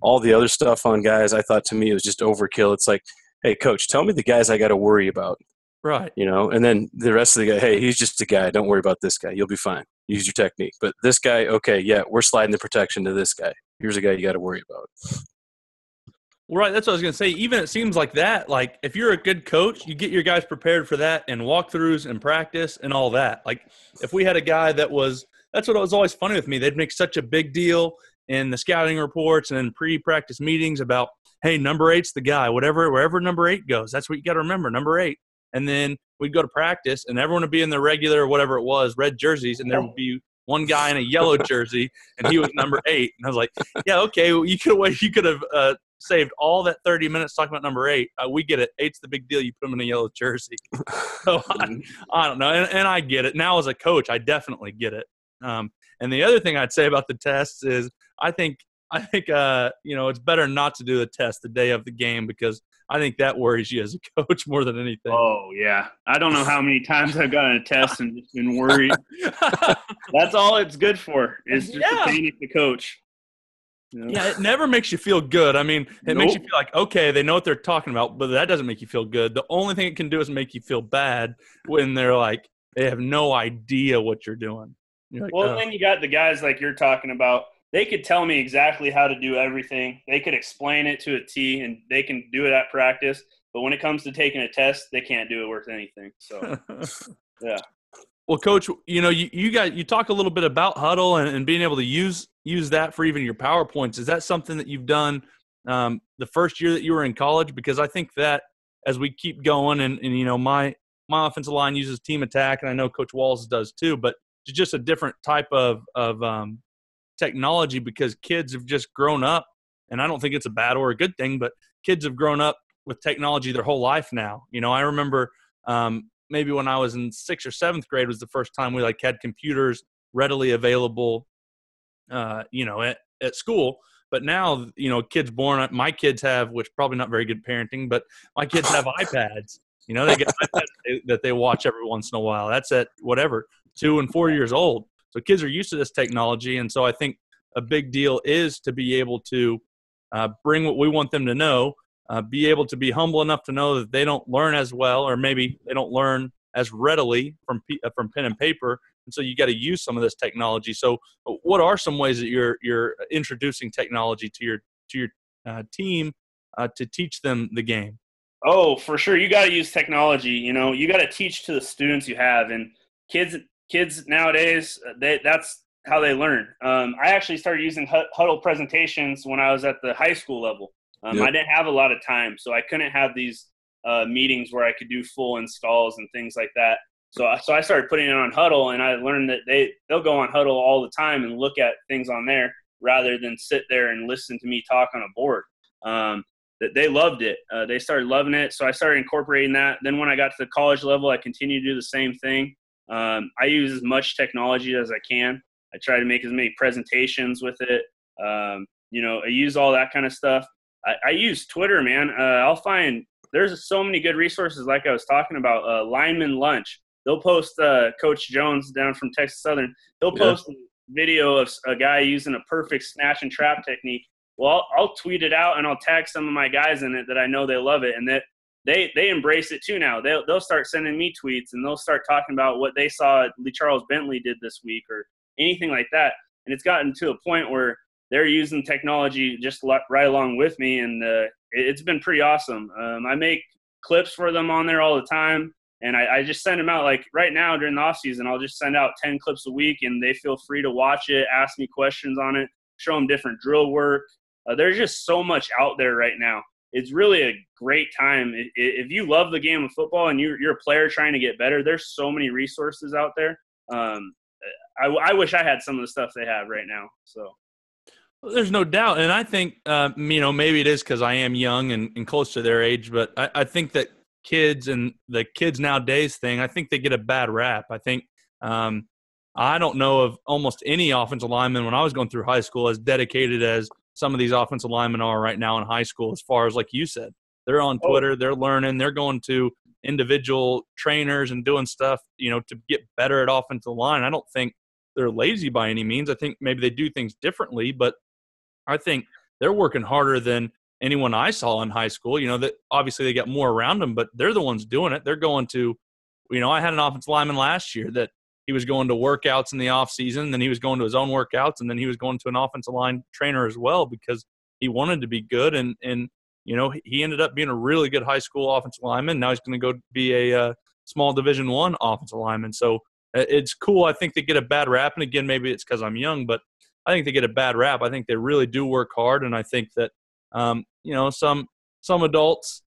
all the other stuff on guys, I thought to me it was just overkill. It's like, hey, Coach, tell me the guys I got to worry about. Right. And then the rest of the guy, hey, he's just a guy. Don't worry about this guy. You'll be fine. Use your technique. But this guy, okay, yeah, we're sliding the protection to this guy. Here's a guy you got to worry about. Right, that's what I was going to say. Even it seems like that, like if you're a good coach, you get your guys prepared for that and walkthroughs and practice and all that. Like if we had a guy that's what was always funny with me. They'd make such a big deal in the scouting reports and in pre-practice meetings about, hey, number 8's the guy, wherever number 8 goes, that's what you got to remember, number 8. And then we'd go to practice and everyone would be in their regular, whatever it was, red jerseys, and there would be one guy in a yellow jersey, and he was number 8. And I was like, yeah, okay, well, you could have saved all that 30 minutes talking about number 8. We get it. 8's the big deal. You put him in a yellow jersey. So I don't know, and I get it. Now as a coach, I definitely get it. And the other thing I'd say about the tests is I think it's better not to do the test the day of the game because I think that worries you as a coach more than anything. Oh, yeah. I don't know how many times I've gotten a test and just been worried. That's all it's good for is just to panic the coach. You know? Yeah, it never makes you feel good. I mean, it makes you feel like, okay, they know what they're talking about, but that doesn't make you feel good. The only thing it can do is make you feel bad when they're like, they have no idea what you're doing. You're like, well, then you got the guys like you're talking about. They could tell me exactly how to do everything. They could explain it to a T, and they can do it at practice. But when it comes to taking a test, they can't do it worth anything. So, yeah. Well, Coach, you know, you talk a little bit about Hudl and being able to use that for even your PowerPoints. Is that something that you've done the first year that you were in college? Because I think that as we keep going, and you know, my offensive line uses Team Attack, and I know Coach Walls does too, but it's just a different type of technology because kids have just grown up, and I don't think it's a bad or a good thing, but kids have grown up with technology their whole life now. You know, I remember maybe when I was in 6th or 7th grade was the first time we like had computers readily available, you know, at school. But now, you know, kids born, my kids have, which probably not very good parenting, but my kids have iPads. You know, they get iPads that they watch every once in a while. That's at whatever, 2 and 4 years old. So kids are used to this technology, and so I think a big deal is to be able to bring what we want them to know, be able to be humble enough to know that they don't learn as well, or maybe they don't learn as readily from pen and paper, and so you got to use some of this technology. So what are some ways that you're introducing technology to your team to teach them the game? Oh, for sure. You got to use technology. You know, you got to teach to the students you have, and kids – kids nowadays, that's how they learn. I actually started using Hudl presentations when I was at the high school level. I didn't have a lot of time, so I couldn't have these meetings where I could do full installs and things like that. So I started putting it on Hudl, and I learned that they'll go on Hudl all the time and look at things on there rather than sit there and listen to me talk on a board. That they loved it. They started loving it, so I started incorporating that. Then when I got to the college level, I continued to do the same thing. I use as much technology as I can. I try to make as many presentations with it. You know, I use all that kind of stuff. I use Twitter, man. I'll find there's so many good resources like I was talking about. Lineman Lunch. They'll post Coach Jones down from Texas Southern. He'll post a video of a guy using a perfect snatch and trap technique. Well, I'll tweet it out, and I'll tag some of my guys in it that I know they love it, and that they embrace it too now. They'll start sending me tweets, and they'll start talking about what they saw Lee Charles Bentley did this week or anything like that. And it's gotten to a point where they're using technology just right along with me, and it's been pretty awesome. I make clips for them on there all the time, and I just send them out. Like right now during the off season, I'll just send out 10 clips a week, and they feel free to watch it, ask me questions on it, show them different drill work. There's just so much out there right now. It's really a great time. If you love the game of football and you're a player trying to get better, there's so many resources out there. I wish I had some of the stuff they have right now. So, well, there's no doubt. And I think, you know, maybe it is because I am young and close to their age, but I think that kids and the kids nowadays thing, I think they get a bad rap. I think I don't know of almost any offensive lineman when I was going through high school as dedicated as some of these offensive linemen are right now in high school, as far as like you said, they're on Twitter, they're learning, they're going to individual trainers and doing stuff, you know, to get better at offensive line. I don't think they're lazy by any means. I think maybe they do things differently, but I think they're working harder than anyone I saw in high school. You know, that obviously they got more around them, but they're the ones doing it. They're going to, you know, I had an offensive lineman last year that he was going to workouts in the off season, then he was going to his own workouts, and then he was going to an offensive line trainer as well because he wanted to be good. And you know, he ended up being a really good high school offensive lineman. Now he's going to go be a small Division I offensive lineman. So it's cool. I think they get a bad rap. And again, maybe it's because I'm young, but I think they get a bad rap. I think they really do work hard. And I think that, you know, some adults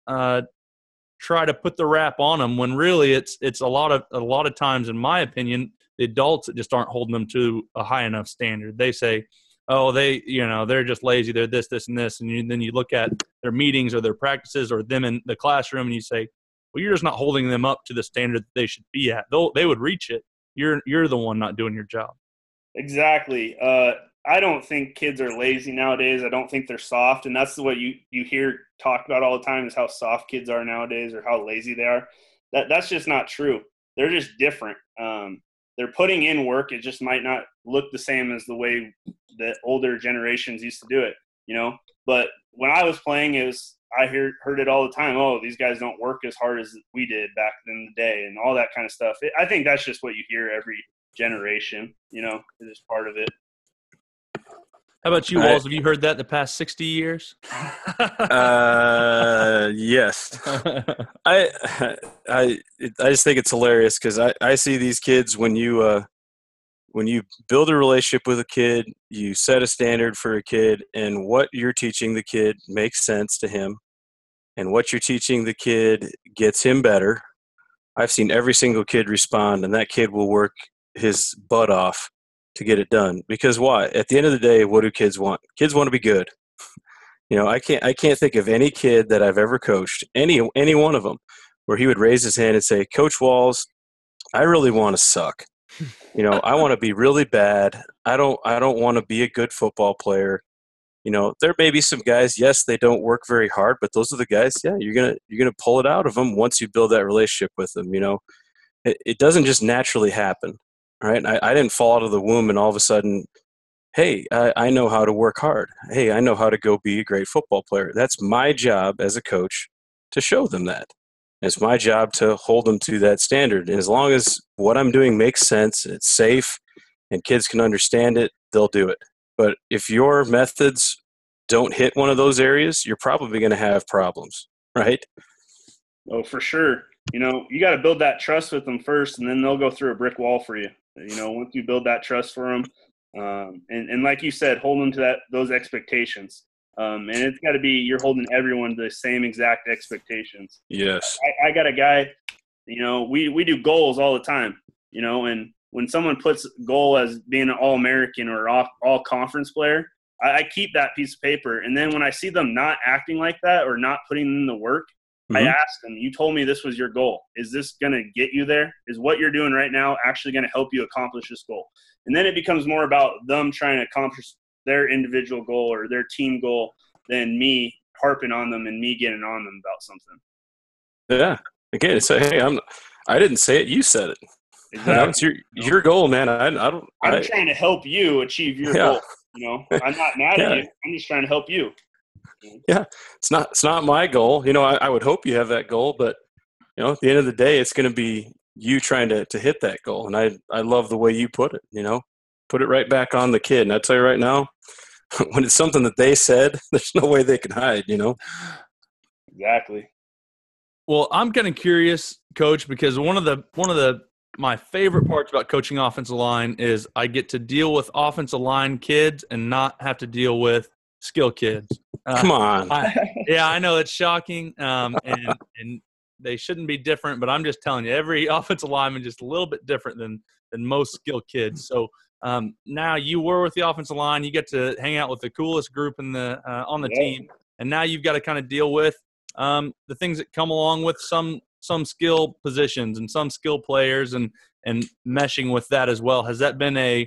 try to put the wrap on them when really it's a lot of times, in my opinion, the adults that just aren't holding them to a high enough standard. They say, oh, you know, they're just lazy. They're this, this, and this. And then you look at their meetings or their practices or them in the classroom and you say, well, you're just not holding them up to the standard that they should be at. They would reach it. You're the one not doing your job. Exactly. I don't think kids are lazy nowadays. I don't think they're soft, and that's what you hear talked about all the time is how soft kids are nowadays or how lazy they are. That's just not true. They're just different. they're putting in work. It just might not look the same as the way that older generations used to do it, you know. But when I was playing, it was, I heard it all the time. Oh, these guys don't work as hard as we did back in the day and all that kind of stuff. I think that's just what you hear every generation, you know, it's just part of it. How about you, Walls? Have you heard that in the past 60 years? Yes. I just think it's hilarious because I see these kids when you build a relationship with a kid, you set a standard for a kid, and what you're teaching the kid makes sense to him, and what you're teaching the kid gets him better. I've seen every single kid respond, and that kid will work his butt off to get it done. Because why? At the end of the day, what do kids want? Kids want to be good. You know, I can't think of any kid that I've ever coached, any one of them, where he would raise his hand and say, Coach Walls, I really want to suck. You know, I want to be really bad. I don't want to be a good football player. You know, there may be some guys, yes, they don't work very hard, but those are the guys, yeah, you're going to pull it out of them once you build that relationship with them. You know, it doesn't just naturally happen. Right? I didn't fall out of the womb and all of a sudden, hey, I know how to work hard. Hey, I know how to go be a great football player. That's my job as a coach to show them that. And it's my job to hold them to that standard. And as long as what I'm doing makes sense, it's safe, and kids can understand it, they'll do it. But if your methods don't hit one of those areas, you're probably going to have problems, right? Oh, for sure. You know, you got to build that trust with them first, and then they'll go through a brick wall for you. You know, once you build that trust for them, and like you said, hold them to those expectations. And it's got to be you're holding everyone to the same exact expectations. Yes. I got a guy, you know, we do goals all the time, you know, and when someone puts goal as being an All-American or all-conference player, I keep that piece of paper. And then when I see them not acting like that or not putting in the work, I asked them, you told me this was your goal. Is this going to get you there? Is what you're doing right now actually going to help you accomplish this goal? And then it becomes more about them trying to accomplish their individual goal or their team goal than me harping on them and me getting on them about something. Yeah. Again, so, hey, I didn't say it. You said it. Exactly. No, it's your goal, man. I'm trying to help you achieve your goal. You know, I'm not mad at you. I'm just trying to help you. Yeah, it's not my goal. You know, I would hope you have that goal, but you know, at the end of the day, it's going to be you trying to hit that goal. And I love the way you put it. You know, put it right back on the kid. And I tell you right now, when it's something that they said, there's no way they can hide. You know, exactly. Well, I'm kind of curious, Coach, because one of my favorite parts about coaching offensive line is I get to deal with offensive line kids and not have to deal with skill kids. Come on. I know it's shocking, and they shouldn't be different, but I'm just telling you, every offensive lineman just a little bit different than most skill kids. So now you were with the offensive line, you get to hang out with the coolest group in the on the team, and now you've got to kind of deal with the things that come along with some skill positions and some skill players, and meshing with that as well. Has that been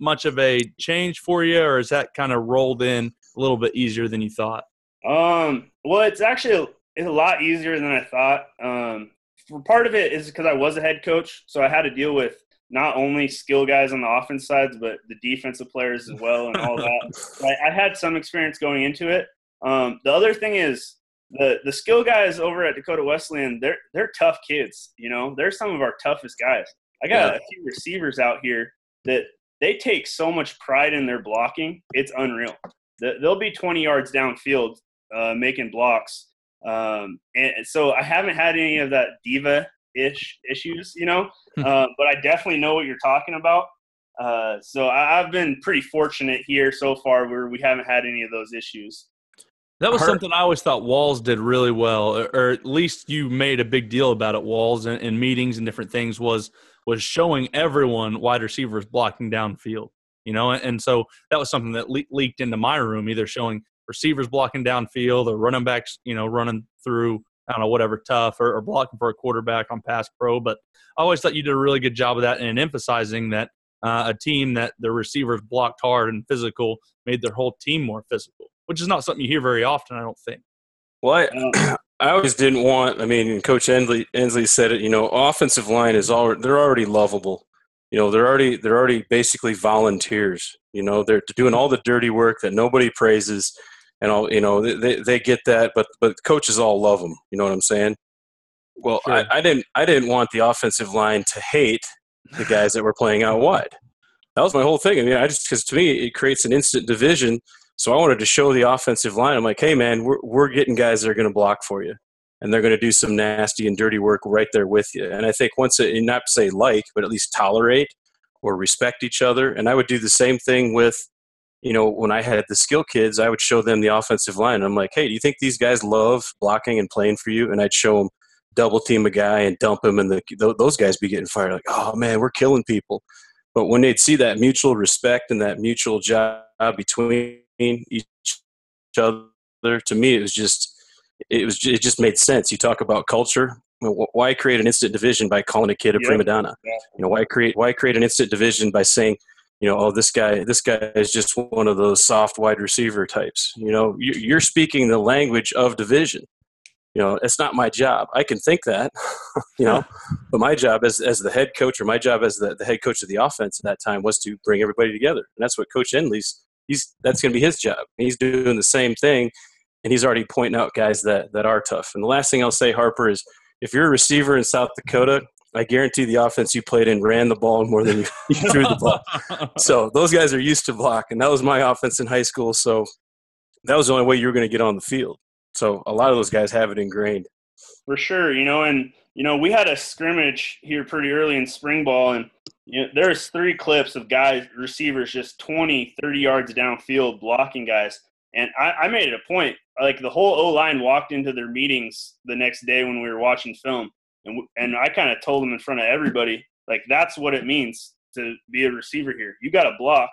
much of a change for you, or has that kind of rolled in a little bit easier than you thought? Well, it's actually a lot easier than I thought. For part of it is because I was a head coach, so I had to deal with not only skill guys on the offense sides, but the defensive players as well and all that. I had some experience going into it. The other thing is the skill guys over at Dakota Wesleyan, they're tough kids. You know, they're some of our toughest guys. I got a few receivers out here that they take so much pride in their blocking. It's unreal. They'll be 20 yards downfield making blocks. And so I haven't had any of that diva-ish issues, you know, but I definitely know what you're talking about. So I've been pretty fortunate here so far where we haven't had any of those issues. That was something I always thought Walls did really well, or at least you made a big deal about it, Walls, in meetings and different things, was showing everyone wide receivers blocking downfield, you know? And so that was something that leaked into my room, either showing receivers blocking downfield or running backs, you know, running through, I don't know, whatever, tough, or blocking for a quarterback on pass pro. But I always thought you did a really good job of that and emphasizing that a team that the receivers blocked hard and physical made their whole team more physical, which is not something you hear very often, I don't think. Well, I, I always didn't want, I mean, Coach Insley said it, you know, offensive line is already, they're already lovable. You know, they're already basically volunteers. You know, they're doing all the dirty work that nobody praises, and all, you know, they get that, but coaches all love them. You know what I'm saying? Well, sure. I didn't want the offensive line to hate the guys that were playing out wide. That was my whole thing. I mean, because to me it creates an instant division. So I wanted to show the offensive line. I'm like, hey, man, we're getting guys that are going to block for you, and they're going to do some nasty and dirty work right there with you. And I think once it, not say like, but at least tolerate or respect each other. And I would do the same thing with, you know, when I had the skill kids, I would show them the offensive line. I'm like, hey, do you think these guys love blocking and playing for you? And I'd show them double team a guy and dump him, and those guys be getting fired. Like, oh, man, we're killing people. But when they'd see that mutual respect and that mutual job between each other, to me it just made sense. You talk about culture. Why create an instant division by calling a kid a prima donna? Yeah. You know, why create an instant division by saying, you know, oh, this guy is just one of those soft wide receiver types? You know, you're speaking the language of division. You know, it's not my job. I can think that, you know, but my job as the head coach, or my job as the head coach of the offense at that time, was to bring everybody together. And that's what Coach Insley's, that's going to be his job. And he's doing the same thing. And he's already pointing out guys that are tough. And the last thing I'll say, Harper, is if you're a receiver in South Dakota, I guarantee the offense you played in ran the ball more than you threw the ball. So those guys are used to block. And that was my offense in high school. So that was the only way you were going to get on the field. So a lot of those guys have it ingrained. For sure. You know, and, you know, we had a scrimmage here pretty early in spring ball. And you know, there's 3 clips of guys, receivers, just 20, 30 yards downfield blocking guys. And I made it a point, like the whole O-line walked into their meetings the next day when we were watching film, and I kind of told them in front of everybody, like, that's what it means to be a receiver here. You got to block.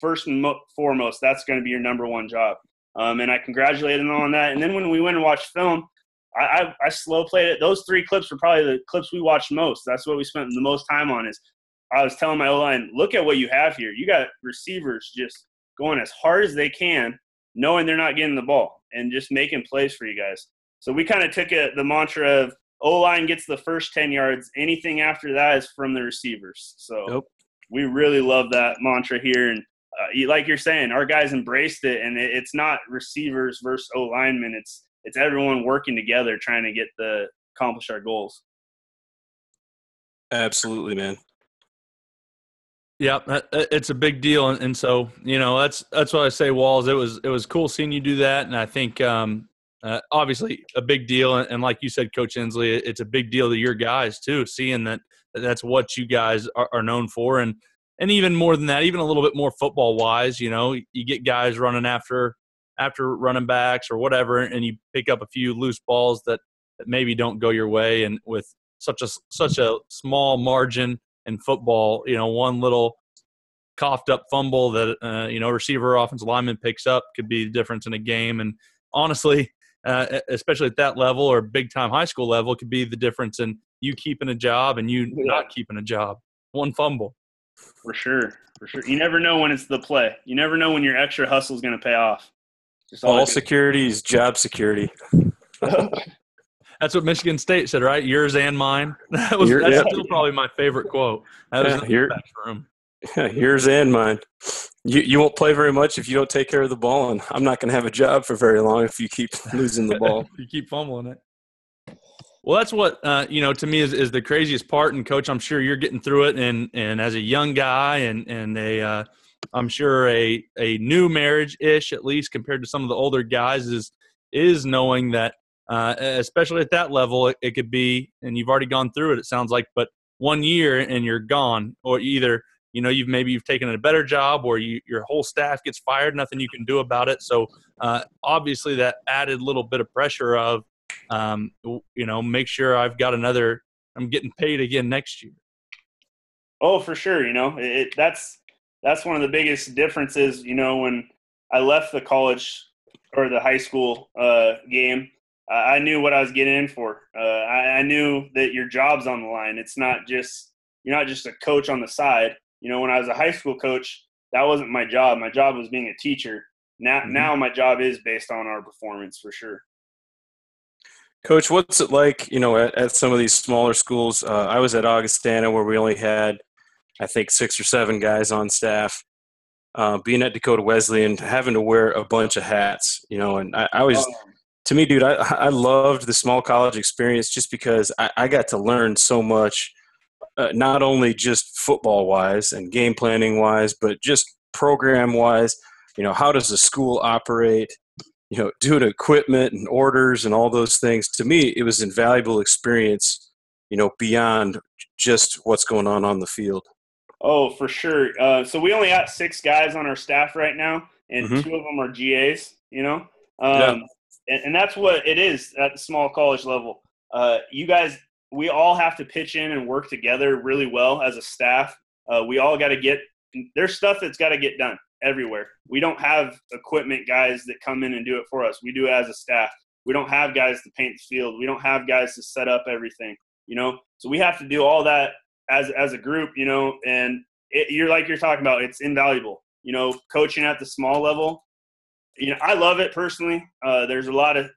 First and foremost, that's going to be your number one job. And I congratulated them on that. And then when we went and watched film, I slow played it. Those 3 clips were probably the clips we watched most. That's what we spent the most time on. Is I was telling my O-line, look at what you have here. You got receivers just going as hard as they can, knowing they're not getting the ball, and just making plays for you guys. So we kind of took the mantra of O-line gets the first 10 yards. Anything after that is from the receivers. So we really love that mantra here. And like you're saying, our guys embraced it, and it's not receivers versus O-linemen. It's everyone working together trying to accomplish our goals. Absolutely, man. Yeah, it's a big deal, and so, you know, that's what I say, Walls. It was cool seeing you do that, and I think obviously a big deal, and like you said, Coach Insley, it's a big deal to your guys too, seeing that's what you guys are known for, and even more than that, even a little bit more football wise. You know, you get guys running after running backs or whatever, and you pick up a few loose balls that maybe don't go your way, and with such a small margin. In football, you know, one little coughed up fumble that, you know, receiver, offensive lineman picks up could be the difference in a game. And honestly, especially at that level or big time high school level, could be the difference in you keeping a job and you not keeping a job. One fumble. For sure. You never know when it's the play. You never know when your extra hustle is going to pay off. All security is job security. That's what Michigan State said, right? Yours and mine. That's still probably my favorite quote. That was yours and mine. You won't play very much if you don't take care of the ball, and I'm not going to have a job for very long if you keep losing the ball. You keep fumbling it. Well, that's what, you know, to me is the craziest part. And, Coach, I'm sure you're getting through it. And as a young guy and I'm sure a new marriage-ish, at least compared to some of the older guys, is knowing that, especially at that level, it could be, and you've already gone through it, it sounds like, but 1 year and you're gone, or either, you know, you've taken a better job, or your whole staff gets fired, nothing you can do about it. So obviously that added little bit of pressure of, you know, make sure I'm getting paid again next year. Oh, for sure. You know, that's one of the biggest differences. You know, when I left the college or the high school game, I knew what I was getting in for. I knew that your job's on the line. It's not just – you're not just a coach on the side. You know, when I was a high school coach, that wasn't my job. My job was being a teacher. Now my job is based on our performance, for sure. Coach, what's it like, you know, at some of these smaller schools? I was at Augustana where we only had, I think, 6 or 7 guys on staff. Being at Dakota Wesleyan, having to wear a bunch of hats, you know, and I was to me, dude, I loved the small college experience just because I got to learn so much, not only just football-wise and game planning-wise, but just program-wise, you know, how does a school operate, you know, due to equipment and orders and all those things. To me, it was an invaluable experience, you know, beyond just what's going on the field. Oh, for sure. So we only got 6 guys on our staff right now, and 2 of them are GAs, you know. And that's what it is at the small college level. You guys, we all have to pitch in and work together really well as a staff. We all got to get – there's stuff that's got to get done everywhere. We don't have equipment guys that come in and do it for us. We do it as a staff. We don't have guys to paint the field. We don't have guys to set up everything, you know. So we have to do all that as a group, you know, and you're talking about, it's invaluable. You know, coaching at the small level, you know, I love it personally. There's a lot of,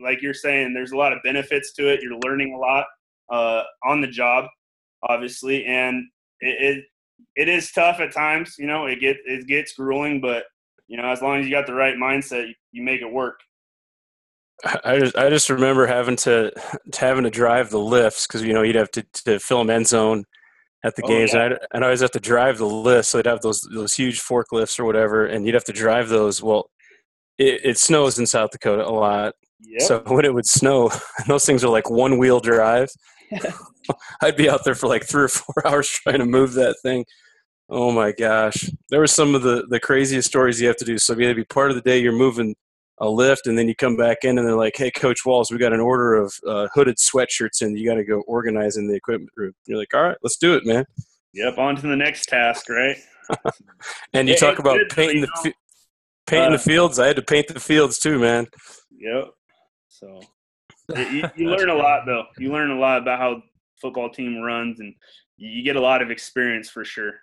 like you're saying, there's a lot of benefits to it. You're learning a lot on the job, obviously, and it is tough at times. You know, it gets grueling, but you know, as long as you got the right mindset, you make it work. I just remember having to drive the lifts because, you know, you'd have to film end zone at the games, yeah. And I always have to drive the lifts. So I'd have those huge forklifts or whatever, and you'd have to drive those. Well, it snows in South Dakota a lot, yep. So when it would snow, those things are like one-wheel drive. I'd be out there for like 3 or 4 hours trying to move that thing. Oh, my gosh. There were some of the craziest stories you have to do. So you had to be part of the day you're moving a lift, and then you come back in, and they're like, hey, Coach Walls, we got an order of hooded sweatshirts, and you got to go organize in the equipment room. You're like, all right, let's do it, man. Yep, on to the next task, right? And you talk about painting the fields. I had to paint the fields too, man. Yep. So you learn a lot, though. You learn a lot about how football team runs, and you get a lot of experience for sure.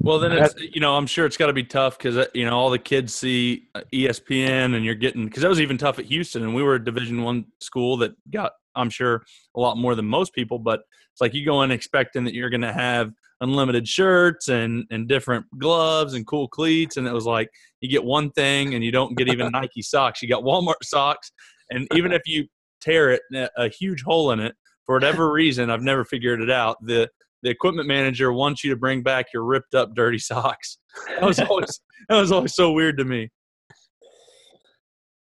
Well, then it's, you know, I'm sure it's got to be tough because, you know, all the kids see ESPN and you're getting – because that was even tough at Houston, and we were a Division I school that got, I'm sure, a lot more than most people. But it's like you go in expecting that you're going to have unlimited shirts and different gloves and cool cleats, and it was like you get one thing and you don't get even Nike socks. You got Walmart socks, and even if you tear it, a huge hole in it, for whatever reason, I've never figured it out, the equipment manager wants you to bring back your ripped up dirty socks. That was always so weird to me.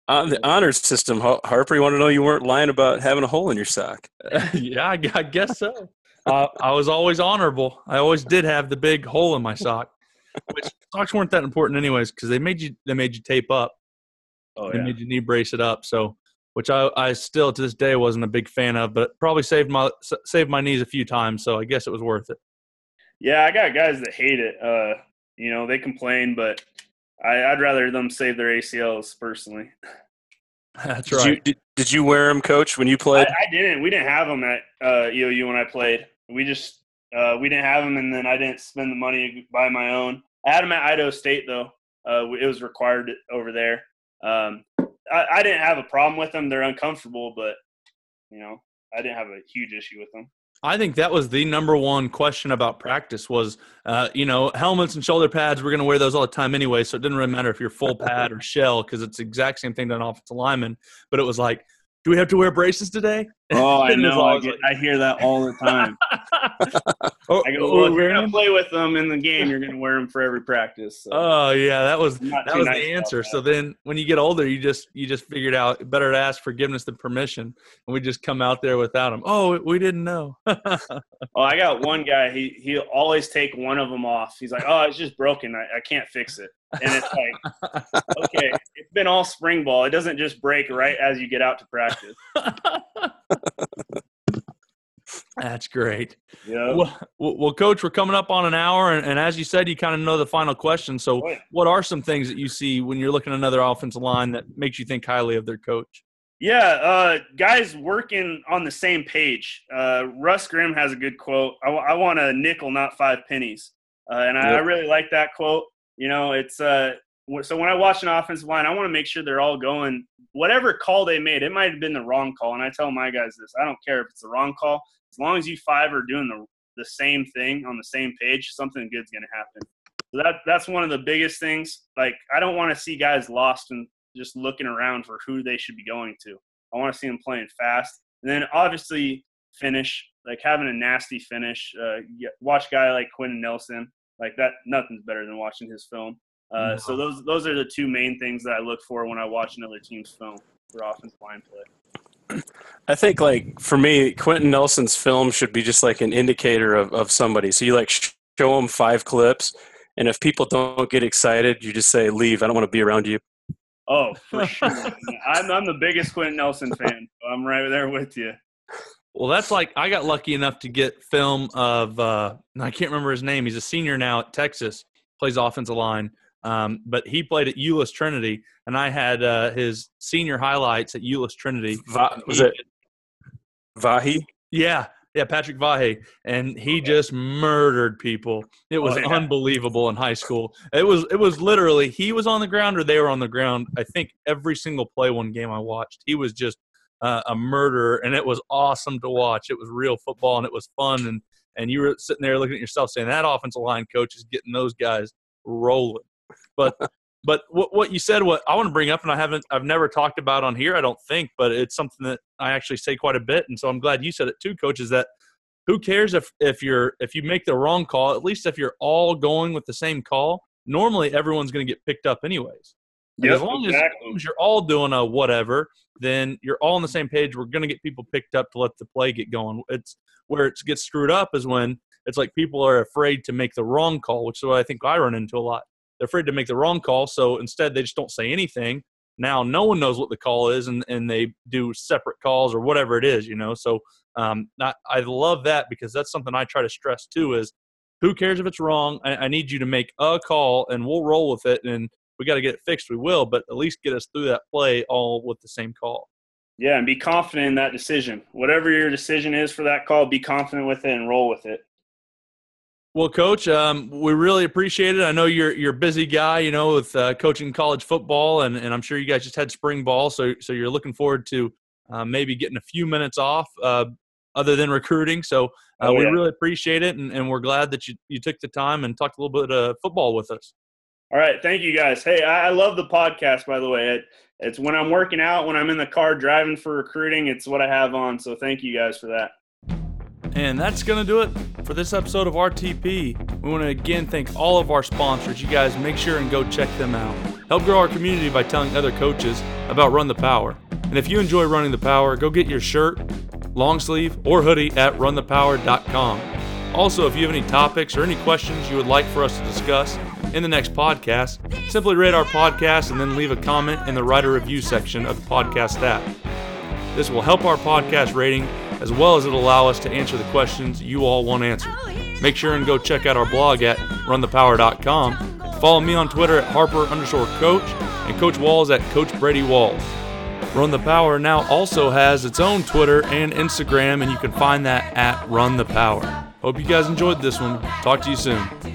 On the honor system, Harper, you want to know you weren't lying about having a hole in your sock? Yeah, I guess so. I was always honorable. I always did have the big hole in my sock, which socks weren't that important anyways because they made you tape up. Oh, yeah. They made you knee brace it up. So, which I still to this day wasn't a big fan of, but probably saved my knees a few times, so I guess it was worth it. Yeah, I got guys that hate it. You know, they complain, but I'd rather them save their ACLs personally. That's right. Did you wear them, Coach, when you played? I didn't. We didn't have them at EOU when I played. We just we didn't have them, and then I didn't spend the money to buy my own. I had them at Idaho State though. It was required over there. I didn't have a problem with them. They're uncomfortable, but, you know, I didn't have a huge issue with them. I think that was the number one question about practice was, you know, helmets and shoulder pads, we're going to wear those all the time anyway, so it didn't really matter if you're full pad or shell because it's the exact same thing to an offensive lineman. But it was like, do we have to wear braces today? Oh, I know. I hear that all the time. I go, well, if you're going to play with them in the game, you're going to wear them for every practice. So. Oh, yeah, that was nice, the answer. So then when you get older, you just figured out better to ask forgiveness than permission, and we just come out there without them. Oh, we didn't know. Oh, I got one guy. He'll always take one of them off. He's like, oh, it's just broken. I can't fix it. And it's like, okay, it's been all spring ball. It doesn't just break right as you get out to practice. That's great. Yeah. Well, Coach, we're coming up on an hour, and as you said, you kind of know the final question. So what are some things that you see when you're looking at another offensive line that makes you think highly of their coach? Yeah, guys working on the same page. Russ Grimm has a good quote. I want a nickel, not 5 pennies. And I really like that quote. You know, it's so when I watch an offensive line, I want to make sure they're all going whatever call they made. It might have been the wrong call, and I tell my guys this: I don't care if it's the wrong call. As long as you five are doing the same thing on the same page, something good's going to happen. So that's one of the biggest things. Like, I don't want to see guys lost and just looking around for who they should be going to. I want to see them playing fast. And then obviously finish, like having a nasty finish. Watch a guy like Quentin Nelson, like that. Nothing's better than watching his film. So those are the two main things that I look for when I watch another team's film for offensive line play. I think, like, for me, Quentin Nelson's film should be just like an indicator of somebody. So you like show them five clips, and if people don't get excited, you just say, leave. I don't want to be around you. Oh, for sure. I'm the biggest Quentin Nelson fan. So I'm right there with you. Well, that's like, I got lucky enough to get film of, I can't remember his name. He's a senior now at Texas, plays offensive line. But he played at Euless Trinity, and I had his senior highlights at Euless Trinity. Was it Vahi? Yeah, Patrick Vahi. And he just murdered people. It was unbelievable in high school. It was literally, he was on the ground or they were on the ground, I think, every single play one game I watched. He was just a murderer, and it was awesome to watch. It was real football, and it was fun. And you were sitting there looking at yourself saying, that offensive line coach is getting those guys rolling. But what you said, what I want to bring up, and I've never talked about on here, I don't think, but it's something that I actually say quite a bit, and so I'm glad you said it too, Coach, is that who cares if you make the wrong call? At least if you're all going with the same call, normally everyone's going to get picked up anyways. Yep, as long as you're all doing a whatever, then you're all on the same page. We're going to get people picked up to let the play get going. It's where it gets screwed up is when it's like people are afraid to make the wrong call, which is what I think I run into a lot. They're afraid to make the wrong call, so instead they just don't say anything. Now no one knows what the call is, and they do separate calls or whatever it is, you know. So I love that, because that's something I try to stress too is who cares if it's wrong? I need you to make a call, and we'll roll with it, and we got to get it fixed. We will, but at least get us through that play all with the same call. Yeah, and be confident in that decision. Whatever your decision is for that call, be confident with it and roll with it. Well, Coach, we really appreciate it. I know you're a busy guy, you know, with coaching college football, and I'm sure you guys just had spring ball, so you're looking forward to maybe getting a few minutes off other than recruiting. So we really appreciate it, and we're glad that you took the time and talked a little bit of football with us. All right, thank you guys. Hey, I love the podcast, by the way. It's when I'm working out, when I'm in the car driving for recruiting, it's what I have on, so thank you guys for that. And that's going to do it for this episode of RTP. We want to again thank all of our sponsors. You guys make sure and go check them out. Help grow our community by telling other coaches about Run the Power. And if you enjoy Running the Power, go get your shirt, long sleeve, or hoodie at runthepower.com. Also, if you have any topics or any questions you would like for us to discuss in the next podcast, simply rate our podcast and then leave a comment in the write a review section of the podcast app. This will help our podcast rating, as well as it'll allow us to answer the questions you all want answered. Make sure and go check out our blog at runthepower.com. Follow me on Twitter at Harper_Coach and Coach Walls at Coach Brady Walls. Run the Power now also has its own Twitter and Instagram, and you can find that at Run the Power. Hope you guys enjoyed this one. Talk to you soon.